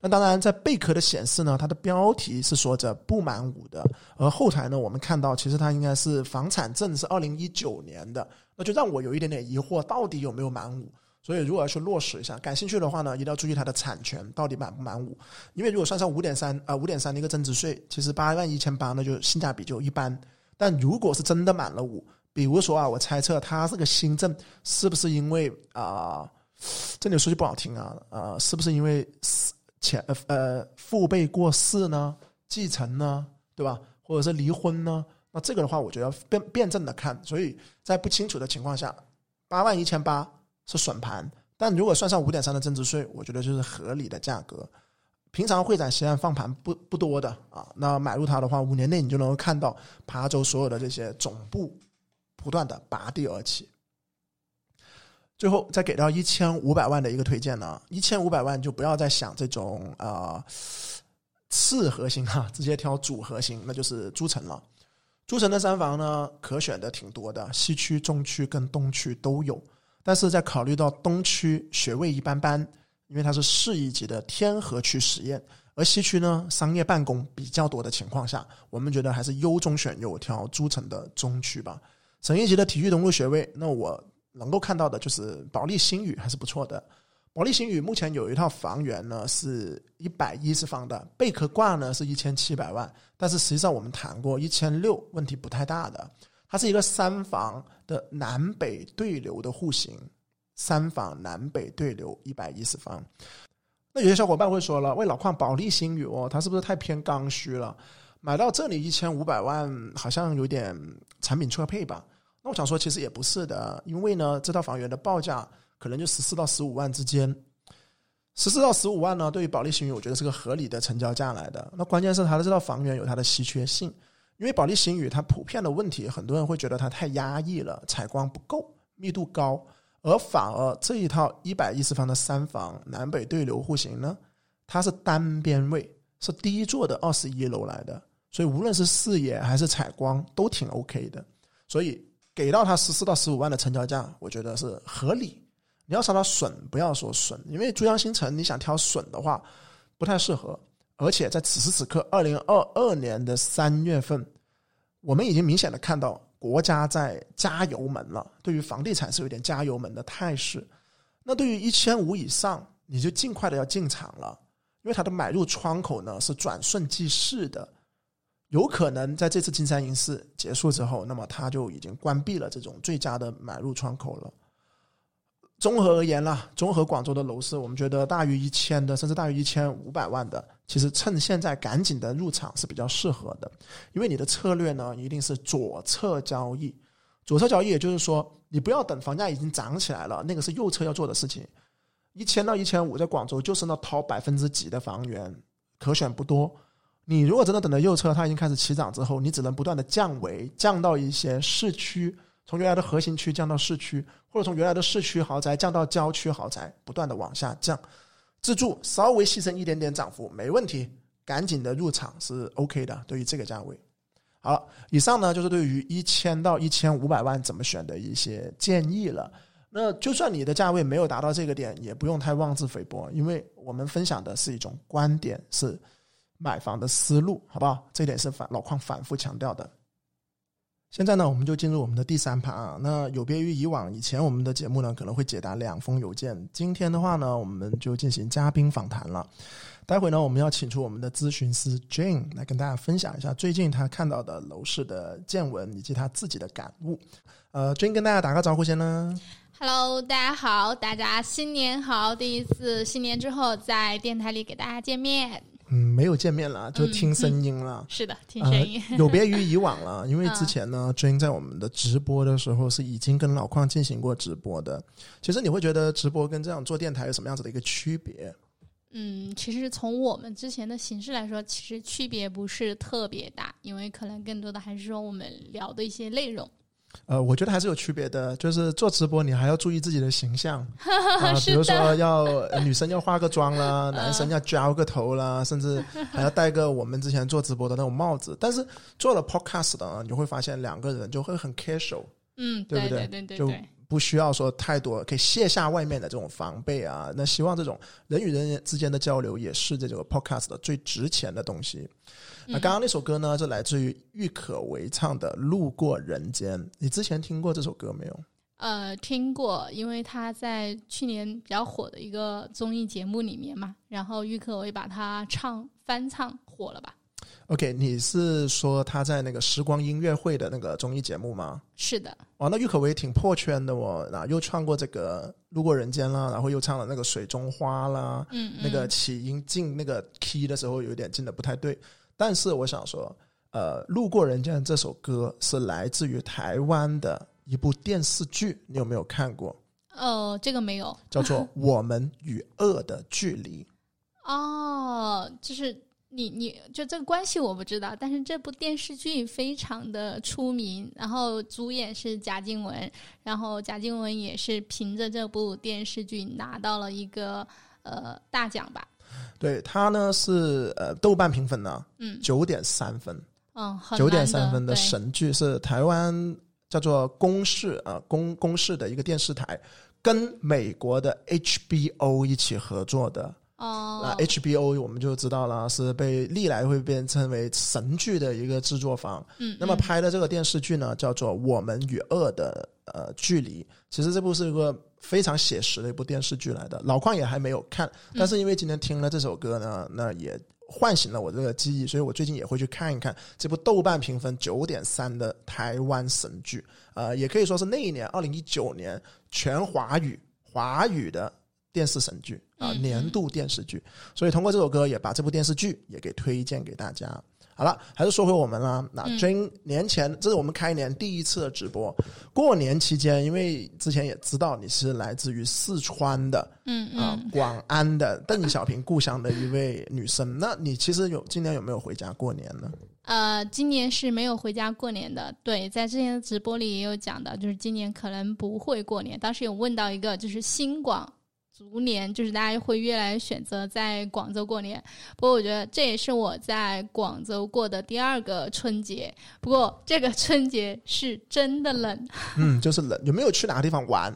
那当然在贝壳的显示呢，它的标题是说着不满五的，而后台呢我们看到其实它应该是房产证是二零一九年的，那就让我有一点点疑惑到底有没有满五。所以如果要去落实一下，感兴趣的话呢，一定要注意它的产权到底满不满五，因为如果算上 五点三、呃、五点三 的一个增值税，其实八万一千八那就性价比就一般。但如果是真的满了五，比如说啊，我猜测它这个新政是不是因为啊、呃，这里说句不好听啊，呃，是不是因为前呃父辈过世呢，继承呢，对吧？或者是离婚呢？那这个的话，我觉得要辩辩证的看。所以在不清楚的情况下，八万一千八是损盘，但如果算上 五点三 的增值税，我觉得就是合理的价格。平常会展西岸放盘不不多的啊，那买入它的话，五年内你就能够看到琶洲所有的这些总部不断的拔地而起。最后再给到一千五百万的一个推荐呢，一千五百万就不要再想这种呃次核心啊，直接挑主核心，那就是珠城了。珠城的三房呢可选的挺多的，西区、中区跟东区都有，但是在考虑到东区学位一般般，因为它是市一级的天河区实验，而西区呢商业办公比较多的情况下，我们觉得还是优中选优，挑珠城的中区吧。省一级的体育融入学位，那我能够看到的就是保利新宇还是不错的。保利新宇目前有一套房源呢是一百一十方的，贝壳挂呢是一千七百万，但是实际上我们谈过一千六百问题不太大的。它是一个三房的南北对流的户型，三房南北对流一百一十方。那有些小伙伴会说了，喂老邝，保利新宇哦，它是不是太偏刚需了？买到这里一千五百万好像有点产品错配吧？那我想说其实也不是的，因为呢这套房源的报价可能就十四到十五万之间，十四到十五万呢，对于保利新宇我觉得是个合理的成交价来的。那关键是它的这套房源有它的稀缺性，因为保利新宇它普遍的问题，很多人会觉得它太压抑了，采光不够，密度高，而反而这一套一百一十方的三房南北对流户型呢，它是单边位，是第一座的二十一楼来的，所以无论是视野还是采光都挺 OK 的，所以给到它十四到十五万的成交价我觉得是合理。你要说它笋，不要说笋，因为珠江新城你想挑笋的话不太适合，而且在此时此刻二零二二年的三月份，我们已经明显的看到国家在加油门了，对于房地产是有点加油门的态势。那对于一千五以上你就尽快的要进场了，因为它的买入窗口呢是转瞬即逝的，有可能在这次金山银市结束之后，那么它就已经关闭了这种最佳的买入窗口了。综合而言啦，综合广州的楼市，我们觉得大于一千的，甚至大于一千五百万的，其实趁现在赶紧的入场是比较适合的，因为你的策略呢一定是左侧交易。左侧交易也就是说，你不要等房价已经涨起来了，那个是右侧要做的事情。一千到一千五在广州就是那掏百分之几的房源，可选不多。你如果真的等到右侧它已经开始起涨之后，你只能不断的降维，降到一些市区，从原来的核心区降到市区，或者从原来的市区豪宅降到郊区豪宅，不断的往下降。自住稍微牺牲一点点涨幅没问题，赶紧的入场是 OK 的，对于这个价位。好了，以上呢就是对于一千到一千五百万怎么选的一些建议了。那就算你的价位没有达到这个点，也不用太妄自菲薄，因为我们分享的是一种观点，是买房的思路，好不好？这点是老邝反复强调的。现在呢我们就进入我们的第三趴啊。那有别于以往，以前我们的节目呢可能会解答两封邮件，今天的话呢我们就进行嘉宾访谈了。待会呢我们要请出我们的咨询师 Jane 来跟大家分享一下最近她看到的楼市的见闻以及她自己的感悟。呃 Jane 跟大家打个招呼先呢。Hello， 大家好，大家新年好，第一次新年之后在电台里给大家见面。嗯，没有见面了，就听声音了、嗯嗯、是的，听声音、呃、有别于以往了。因为之前呢 Jane 在我们的直播的时候是已经跟老邝进行过直播的。其实你会觉得直播跟这样做电台有什么样子的一个区别？嗯，其实从我们之前的形式来说，其实区别不是特别大，因为可能更多的还是说我们聊的一些内容。呃，我觉得还是有区别的，就是做直播你还要注意自己的形象呃、比如说要女生要化个妆啦，男生要浇个头啦，甚至还要戴个我们之前做直播的那种帽子。但是做了 podcast 的你就会发现两个人就会很 casual， 嗯，对不对？对对对对对，就不需要说太多，可以卸下外面的这种防备啊。那希望这种人与人之间的交流也是这个 podcast 的最值钱的东西。那刚刚那首歌呢是来自于郁可唯唱的《路过人间》，你之前听过这首歌没有？呃，听过，因为他在去年比较火的一个综艺节目里面嘛，然后郁可唯把他唱翻唱火了吧。 OK， 你是说他在那个时光音乐会的那个综艺节目吗？是的。哦，那郁可唯挺破圈的哦，然后又唱过这个《路过人间》啦，然后又唱了那个《水中花》啦，嗯嗯，那个起音进那个 key 的时候有点进的不太对。但是我想说呃，《路过人间》这首歌是来自于台湾的一部电视剧，你有没有看过？哦，这个没有。叫做《我们与恶的距离》。哦，就是你你就这个关系我不知道，但是这部电视剧非常的出名，然后主演是贾静雯，然后贾静雯也是凭着这部电视剧拿到了一个呃大奖吧。对，他呢是呃豆瓣评分呢九点三分，嗯，九点三分的神剧，是台湾叫做公视啊、呃、公公视的一个电视台跟美国的 H B O 一起合作的。哦，那 H B O 我们就知道了，是被历来会被称为神剧的一个制作方。嗯，那么拍的这个电视剧呢叫做《我们与恶的呃距离》，其实这部是一个非常写实的一部电视剧来的。老邝也还没有看，但是因为今天听了这首歌呢，那也唤醒了我这个记忆，所以我最近也会去看一看这部豆瓣评分 九点三 的台湾神剧。呃，也可以说是那一年二零一九年全华语华语的电视神剧啊，年度电视剧，所以通过这首歌也把这部电视剧也给推荐给大家。好了，还是说回我们啦。那 Jane 年前、嗯、这是我们开年第一次的直播，过年期间因为之前也知道你是来自于四川的，嗯嗯、呃，广安的邓小平故乡的一位女生。那你其实有今年有没有回家过年呢？呃，今年是没有回家过年的。对，在之前的直播里也有讲到，就是今年可能不会过年。当时有问到一个就是新广逐年，就是大家会越来越选择在广州过年，不过我觉得这也是我在广州过的第二个春节，不过这个春节是真的冷。嗯，就是冷。有没有去哪个地方玩？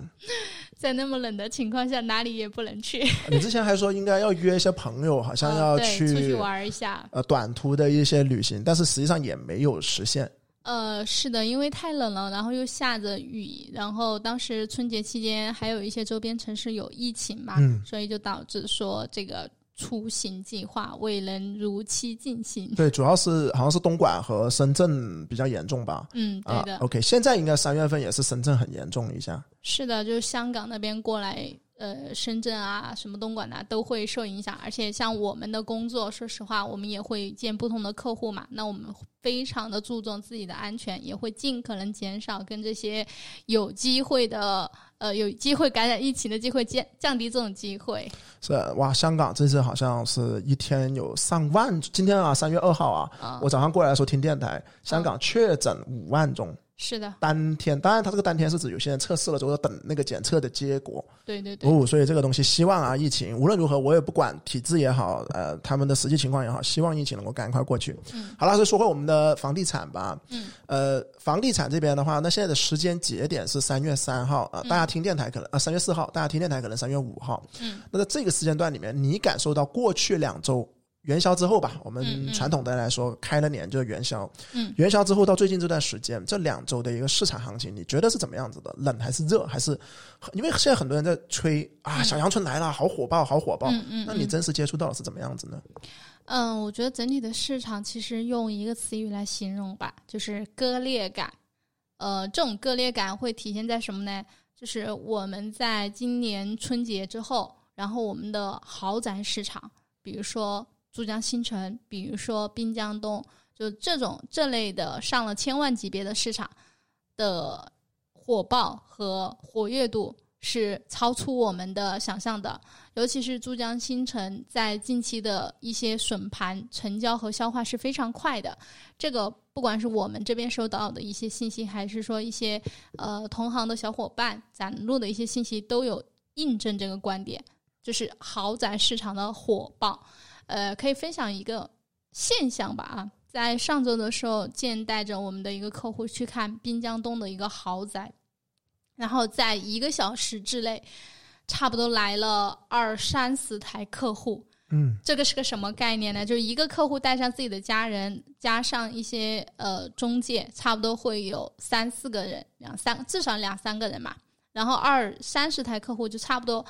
在那么冷的情况下哪里也不能去。你之前还说应该要约一些朋友，好像要去、嗯、对，出去玩一下、呃、短途的一些旅行，但是实际上也没有实现。呃，是的，因为太冷了，然后又下着雨，然后当时春节期间还有一些周边城市有疫情嘛，嗯、所以就导致说这个出行计划未能如期进行。对，主要是好像是东莞和深圳比较严重吧。嗯，对的。啊、OK， 现在应该三月份也是深圳很严重一下。是的，就是香港那边过来。呃，深圳啊什么东莞啊都会受影响，而且像我们的工作说实话我们也会见不同的客户嘛，那我们非常的注重自己的安全，也会尽可能减少跟这些有机会的呃有机会感染疫情的机会，降低这种机会。是哇，香港这次好像是一天有上万，今天啊三月二号啊、哦、我早上过来的时候听电台，香港确诊五万宗、哦是的，当天，当然它这个当天是指有些人测试了之后等那个检测的结果。对对对、哦、所以这个东西希望啊疫情无论如何我也不管体制也好，呃，他们的实际情况也好，希望疫情能够赶快过去、嗯、好了，所以说回我们的房地产吧、嗯、呃，房地产这边的话那现在的时间节点是三月三号啊、呃，大家听电台可能、嗯、啊三月四号，大家听电台可能三月五号。嗯，那在这个时间段里面你感受到过去两周元宵之后吧，我们传统的来说、嗯嗯、开了年就是元宵、嗯、元宵之后到最近这段时间这两周的一个市场行情你觉得是怎么样子的？冷还是热？还是因为现在很多人在吹啊，小阳春来了好火爆好火爆、嗯嗯嗯、那你真实接触到的是怎么样子呢？嗯，我觉得整体的市场其实用一个词语来形容吧，就是割裂感。呃，这种割裂感会体现在什么呢？就是我们在今年春节之后，然后我们的豪宅市场，比如说珠江新城，比如说滨江东，就这种这类的上了千万级别的市场的火爆和活跃度是超出我们的想象的，尤其是珠江新城在近期的一些笋盘成交和消化是非常快的，这个不管是我们这边收到的一些信息还是说一些呃同行的小伙伴展露的一些信息都有印证这个观点，就是豪宅市场的火爆。呃，可以分享一个现象吧啊，在上周的时候，建带着我们的一个客户去看滨江东的一个豪宅，然后在一个小时之内，差不多来了二三十台客户。嗯，这个是个什么概念呢？就是一个客户带上自己的家人，加上一些呃中介，差不多会有三四个人，两三至少两三个人嘛。然后二三十台客户就差不多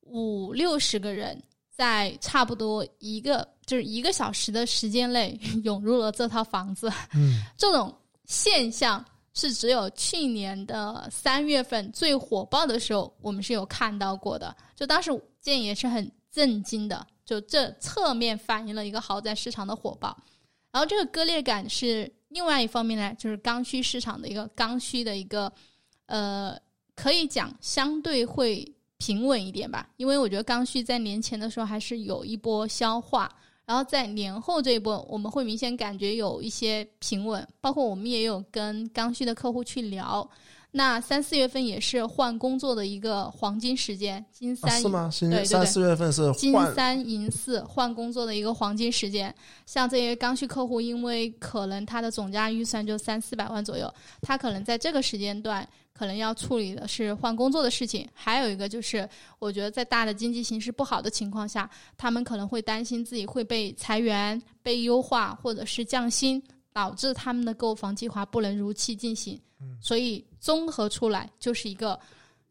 五六十个人。在差不多一个就是一个小时的时间内涌入了这套房子、嗯、这种现象是只有去年的三月份最火爆的时候我们是有看到过的，就当时建也是很震惊的，就这侧面反映了一个豪宅市场的火爆。然后这个割裂感是另外一方面呢，就是刚需市场的一个刚需的一个呃，可以讲相对会平稳一点吧，因为我觉得刚需在年前的时候还是有一波消化，然后在年后这一波我们会明显感觉有一些平稳，包括我们也有跟刚需的客户去聊，那三四月份也是换工作的一个黄金时间，金三、啊、是吗？对对对，三四月份是金三银四换工作的一个黄金时间，像这些刚需客户因为可能他的总价预算就三四百万左右，他可能在这个时间段可能要处理的是换工作的事情，还有一个就是我觉得在大的经济形势不好的情况下他们可能会担心自己会被裁员被优化或者是降薪，导致他们的购房计划不能如期进行、嗯、所以综合出来就是一个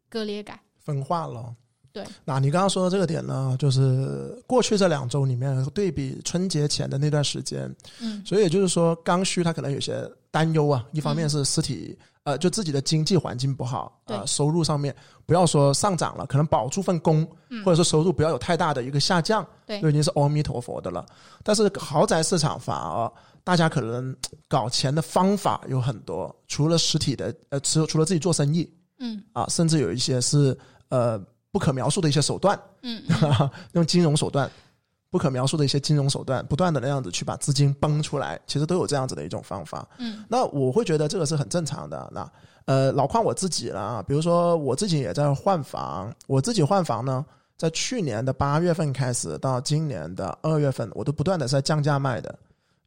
割裂感，分化了。对，那你刚刚说的这个点呢，就是过去这两周里面对比春节前的那段时间，嗯，所以也就是说刚需它可能有些担忧啊，一方面是实体、嗯、呃，就自己的经济环境不好，呃，收入上面不要说上涨了，可能保住份工、嗯、或者说收入不要有太大的一个下降，对，就已经是阿弥陀佛的了。但是豪宅市场反而大家可能搞钱的方法有很多，除了实体的呃，除了自己做生意，嗯，啊，甚至有一些是呃不可描述的一些手段，嗯，用金融手段，不可描述的一些金融手段，不断的那样子去把资金崩出来，其实都有这样子的一种方法。嗯，那我会觉得这个是很正常的。那呃，老况我自己了，比如说我自己也在换房，我自己换房呢，在去年的八月份开始到今年的二月份，我都不断的在降价卖的。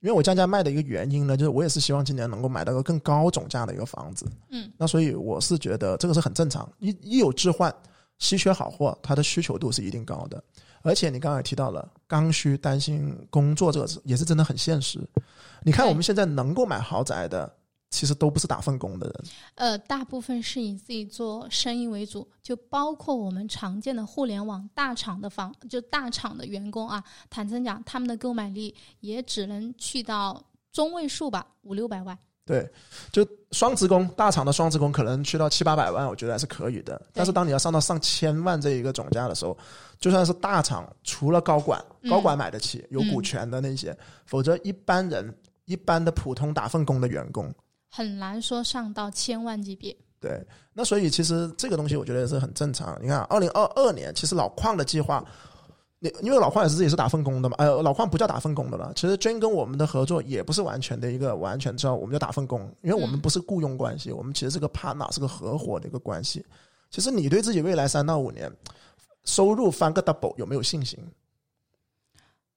因为我降价卖的一个原因呢，就是我也是希望今年能够买到个更高总价的一个房子。嗯，那所以我是觉得这个是很正常，一一有置换。稀缺好货它的需求度是一定高的，而且你刚才也提到了刚需担心工作，这个也是真的很现实。你看我们现在能够买豪宅的其实都不是打份工的人，呃，大部分是以自己做生意为主，就包括我们常见的互联网大厂的房，就大厂的员工啊，坦诚讲他们的购买力也只能去到中位数吧，五六百万。对，就双职工，大厂的双职工可能去到七八百万我觉得还是可以的，但是当你要上到上千万这一个总价的时候，就算是大厂除了高管、嗯、高管买得起有股权的那些、嗯、否则一般人一般的普通打份工的员工很难说上到千万级别。对，那所以其实这个东西我觉得是很正常。你看二零二二年其实老矿的计划，因为老邝也是自己是打份工的嘛，呃，老邝不叫打份工的了。其实Jane跟我们的合作也不是完全的一个完全之后我们就打份工，因为我们不是雇佣关系，我们其实是个 partner， 是个合伙的一个关系。其实你对自己未来三到五年收入翻个 double 有没有信心？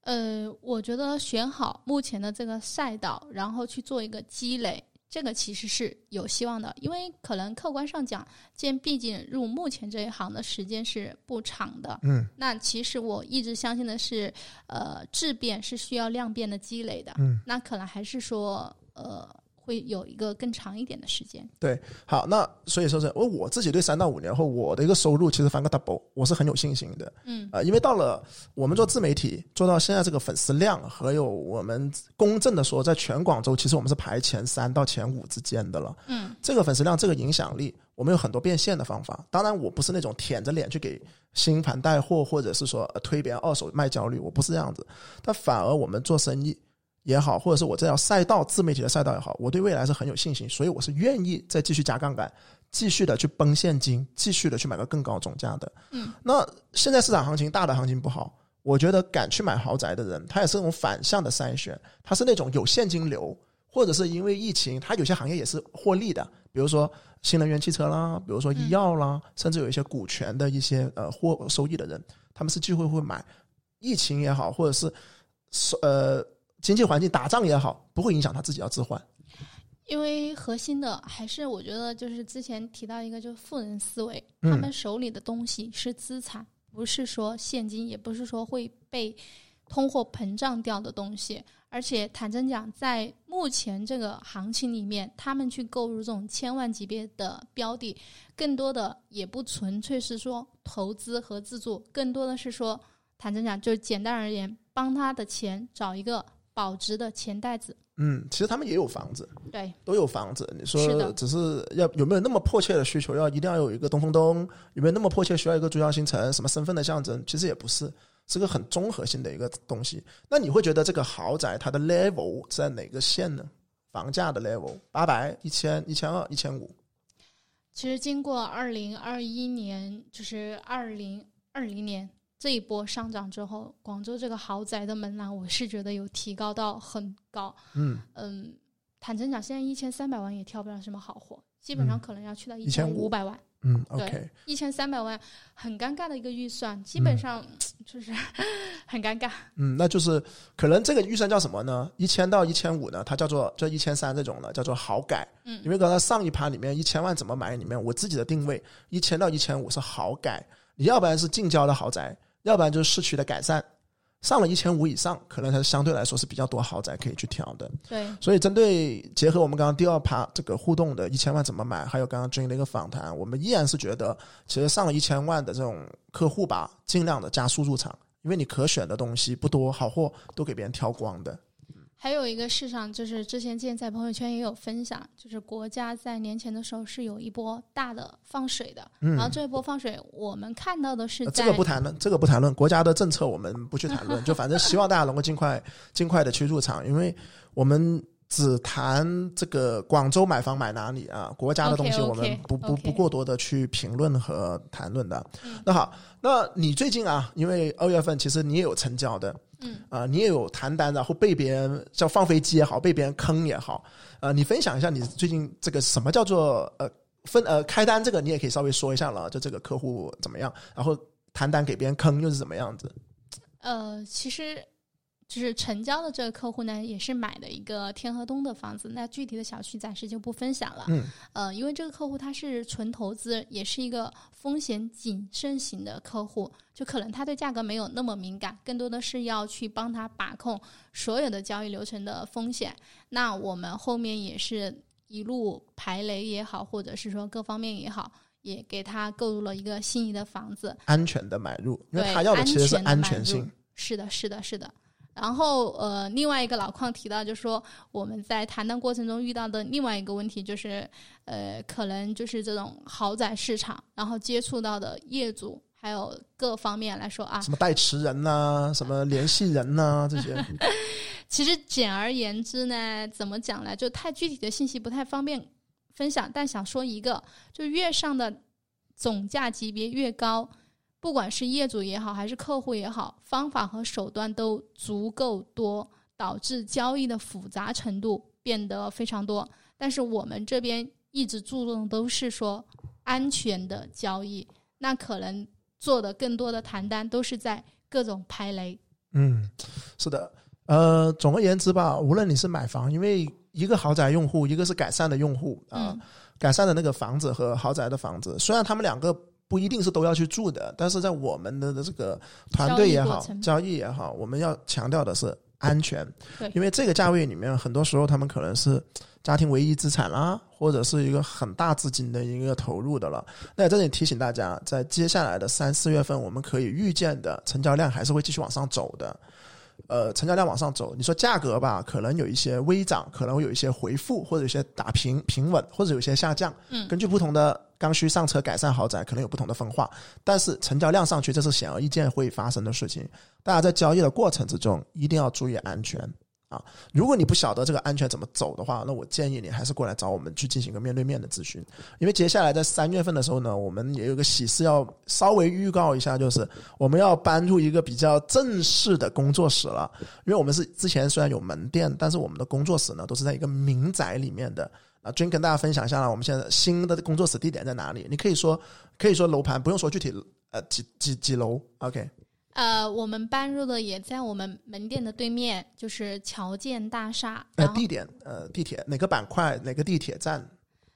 呃，我觉得选好目前的这个赛道，然后去做一个积累，这个其实是有希望的。因为可能客观上讲，Jane毕竟入目前这一行的时间是不长的，嗯，那其实我一直相信的是呃，质变是需要量变的积累的，嗯，那可能还是说呃，会有一个更长一点的时间。对，好，那所以说是我自己对三到五年后我的一个收入其实翻个 double 我是很有信心的，嗯，呃，因为到了我们做自媒体做到现在这个粉丝量，还有我们公正的说在全广州其实我们是排前三到前五之间的了，嗯，这个粉丝量这个影响力我们有很多变现的方法。当然我不是那种舔着脸去给新盘带货，或者是说推别人二手卖焦虑，我不是这样子。但反而我们做生意也好，或者是我这条赛道自媒体的赛道也好，我对未来是很有信心，所以我是愿意再继续加杠杆，继续的去崩现金，继续的去买个更高总价的。嗯，那现在市场行情大的行情不好，我觉得敢去买豪宅的人他也是那种反向的筛选，他是那种有现金流，或者是因为疫情他有些行业也是获利的，比如说新能源汽车啦，比如说医药啦、嗯、甚至有一些股权的一些呃获收益的人，他们是机会会买。疫情也好，或者是呃经济环境打仗也好，不会影响他自己要置换。因为核心的还是我觉得就是之前提到一个就是富人思维、嗯、他们手里的东西是资产，不是说现金，也不是说会被通货膨胀掉的东西。而且坦诚讲在目前这个行情里面，他们去购入这种千万级别的标的，更多的也不纯粹是说投资和自住，更多的是说坦诚讲就是简单而言帮他的钱找一个保值的钱袋子。嗯，其实他们也有房子，对，都有房子。你说只是要有没有那么迫切的需求，要一定要有一个东风东，有没有那么迫切需要一个珠江新城，什么身份的象征，其实也不是，是个很综合性的一个东西。那你会觉得这个豪宅它的 level 在哪个线呢？房价的 level 八百、一千、一千二、一千五。其实经过二零二一年，就是二零二零年。这一波上涨之后，广州这个豪宅的门槛我是觉得有提高到很高。嗯嗯，坦诚讲现在一千三百万也挑不了什么好货，基本上可能要去到一千五百万。嗯，对，一千三百万很尴尬的一个预算，基本上就是、嗯、很尴尬。嗯，那就是可能这个预算叫什么呢？一千到一千五呢，它叫做这一千三这种呢叫做豪改。嗯，因为刚才上一盘里面一千万怎么买里面，我自己的定位一千到一千五是豪改，你要不然是近郊的豪宅。要不然就是市区的改善，上了一千五以上可能它相对来说是比较多豪宅可以去挑的。对，所以针对结合我们刚刚第二趴这个互动的一千万怎么买，还有刚刚 Jane 的一个访谈，我们依然是觉得其实上了一千万的这种客户吧，尽量的加速入场，因为你可选的东西不多，好货都给别人挑光的。还有一个市场就是之前建在朋友圈也有分享，就是国家在年前的时候是有一波大的放水的、嗯、然后这一波放水我们看到的是在、呃、这个不谈论这个不谈论国家的政策我们不去谈论就反正希望大家能够尽快尽快的去入场，因为我们只谈这个广州买房买哪里啊，国家的东西我们不 okay, okay, 不, 不过多的去评论和谈论的、嗯、那好，那你最近啊，因为二月份其实你也有成交的，嗯啊、呃，你也有谈单，然后被别人叫放飞机也好，被别人坑也好，呃，你分享一下你最近这个什么叫做呃分呃开单，这个你也可以稍微说一下了，就这个客户怎么样，然后谈单给别人坑又是怎么样子？呃，其实就是成交的这个客户呢，也是买的一个天河东的房子，那具体的小区暂时就不分享了，嗯，呃，因为这个客户他是纯投资，也是一个风险谨慎型的客户。就可能他对价格没有那么敏感，更多的是要去帮他把控所有的交易流程的风险。那我们后面也是一路排雷也好，或者是说各方面也好，也给他购入了一个心仪的房子，安全的买入，因为他要的其实是安全性。安全的是的是的是的。然后呃，另外一个老矿提到就是说我们在谈谈过程中遇到的另外一个问题就是呃，可能就是这种豪宅市场，然后接触到的业主还有各方面来说啊，什么代持人呐、啊，什么联系人呐、啊，这些。其实简而言之呢，怎么讲呢？就太具体的信息不太方便分享，但想说一个，就越上的总价级别越高，不管是业主也好，还是客户也好，方法和手段都足够多，导致交易的复杂程度变得非常多。但是我们这边一直注重都是说安全的交易，那可能做的更多的谈单都是在各种排雷。嗯，是的，呃，总而言之吧，无论你是买房，因为一个豪宅用户，一个是改善的用户啊、呃嗯，改善的那个房子和豪宅的房子，虽然他们两个不一定是都要去住的，但是在我们的这个团队也好，交易, 交易也好，我们要强调的是安全，因为这个价位里面，很多时候他们可能是家庭唯一资产啦，或者是一个很大资金的一个投入的了。那在这里提醒大家，在接下来的三四月份，我们可以预见的成交量还是会继续往上走的。呃，成交量往上走，你说价格吧，可能有一些微涨，可能会有一些回复，或者有些打平平稳，或者有些下降。嗯，根据不同的刚需上车改善豪宅，可能有不同的分化。但是成交量上去，这是显而易见会发生的事情。大家在交易的过程之中，一定要注意安全啊！如果你不晓得这个安全怎么走的话，那我建议你还是过来找我们去进行一个面对面的咨询。因为接下来在三月份的时候呢，我们也有个喜事要稍微预告一下，就是我们要搬入一个比较正式的工作室了。因为我们是之前虽然有门店，但是我们的工作室呢都是在一个民宅里面的。啊，Jane跟大家分享一下了，我们现在新的工作室地点在哪里？你可以说可以说楼盘，不用说具体呃几几几楼 ，OK。呃，我们搬入的也在我们门店的对面，就是侨建大厦。呃，地点呃地铁哪个板块哪个地铁站？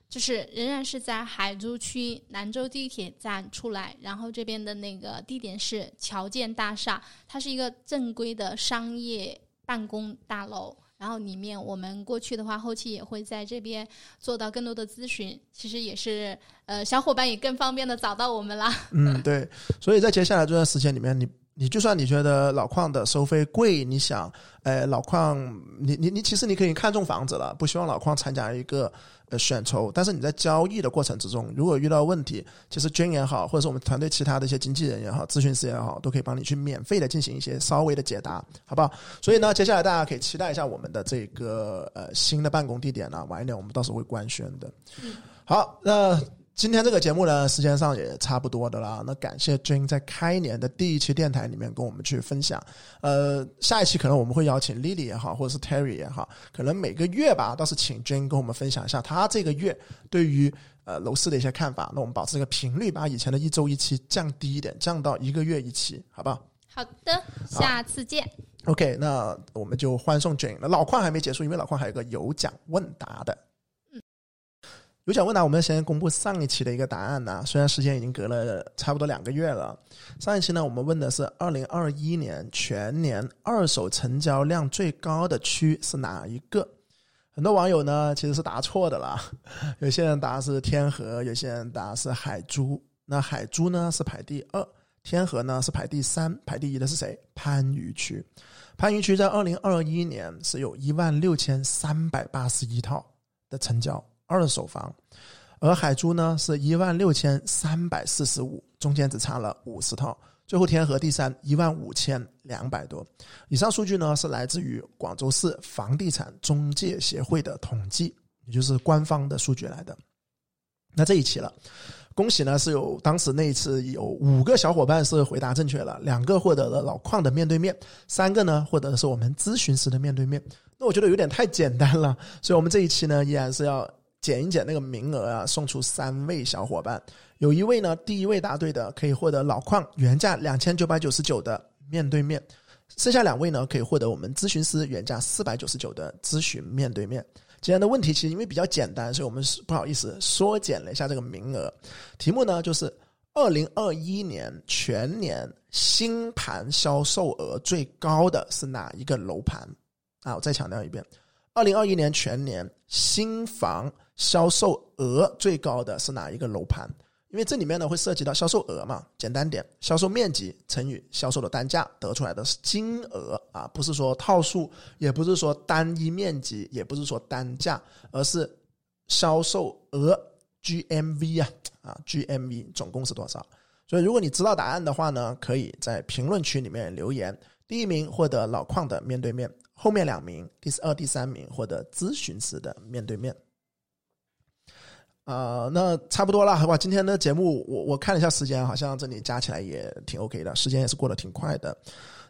就是仍然是在海珠区兰州地铁站出来，然后这边的那个地点是侨建大厦，它是一个正规的商业办公大楼。然后里面我们过去的话，后期也会在这边做到更多的咨询，其实也是呃小伙伴也更方便的找到我们啦。嗯，对，所以在接下来这段时间里面，你你就算你觉得老矿的收费贵，你想，呃，老矿，你你你其实你可以看中房子了，不希望老矿参加一个呃选筹，但是你在交易的过程之中，如果遇到问题，其实Jane也好，或者是我们团队其他的一些经纪人也好，咨询师也好，都可以帮你去免费的进行一些稍微的解答，好不好？所以呢，接下来大家可以期待一下我们的这个呃新的办公地点呢、啊，晚一点我们到时候会官宣的。嗯、好，那。今天这个节目呢，时间上也差不多的啦。那感谢 Jane 在开年的第一期电台里面跟我们去分享。呃，下一期可能我们会邀请 Lily 也好，或者是 Terry 也好，可能每个月吧，倒是请 Jane 跟我们分享一下她这个月对于呃楼市的一些看法。那我们保持这个频率，把以前的一周一期降低一点，降到一个月一期，好不好？好的，下次见。OK， 那我们就欢送 Jane。那老矿还没结束，因为老矿还有一个有奖问答的。有奖问答我们先公布上一期的一个答案呢、啊，虽然时间已经隔了差不多两个月了。上一期呢，我们问的是二零二一年全年二手成交量最高的区是哪一个？很多网友呢其实是答错的了，有些人答是天河，有些人答是海珠。那海珠呢是排第二，天河呢是排第三，排第一的是谁？番禺区。番禺区在二零二一年是有一万六千三百八十一套的成交。二手房，而海珠呢是一万六千三百四十五，中间只差了五十套，最后天河第三一万五千两百多。以上数据呢是来自于广州市房地产中介协会的统计，也就是官方的数据来的。那这一期了，恭喜呢是有当时那一次有五个小伙伴是回答正确了，两个获得了老矿的面对面，三个呢获得的是我们咨询师的面对面。那我觉得有点太简单了，所以我们这一期呢依然是要减一减那个名额啊，送出三位小伙伴。有一位呢，第一位答对的可以获得老矿原价两千九百九十九的面对面，剩下两位呢可以获得我们咨询师原价四百九十九的咨询面对面。今天的问题其实因为比较简单，所以我们不好意思缩减了一下这个名额。题目呢就是二零二一年全年新盘销售额最高的是哪一个楼盘啊？我再强调一遍，二零二一年全年新房销售额最高的是哪一个楼盘？因为这里面呢会涉及到销售额嘛，简单点，销售面积乘以销售的单价得出来的金额啊，不是说套数，也不是说单一面积，也不是说单价，而是销售额 G M V 啊, 啊 G M V 总共是多少？所以如果你知道答案的话呢，可以在评论区里面留言。第一名获得老矿的面对面，后面两名第二第三名获得咨询师的面对面。呃，那差不多了，好吧，今天的节目 我, 我看了一下时间，好像这里加起来也挺 OK 的，时间也是过得挺快的。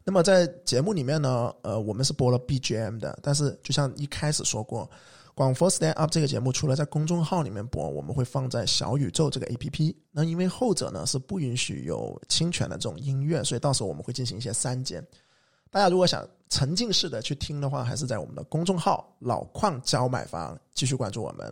那么在节目里面呢，呃，我们是播了 B G M 的，但是就像一开始说过，广佛 Stand Up 这个节目除了在公众号里面播，我们会放在小宇宙这个 A P P。 那因为后者呢是不允许有侵权的这种音乐，所以到时候我们会进行一些删减。大家如果想沉浸式的去听的话，还是在我们的公众号老矿教买房继续关注我们。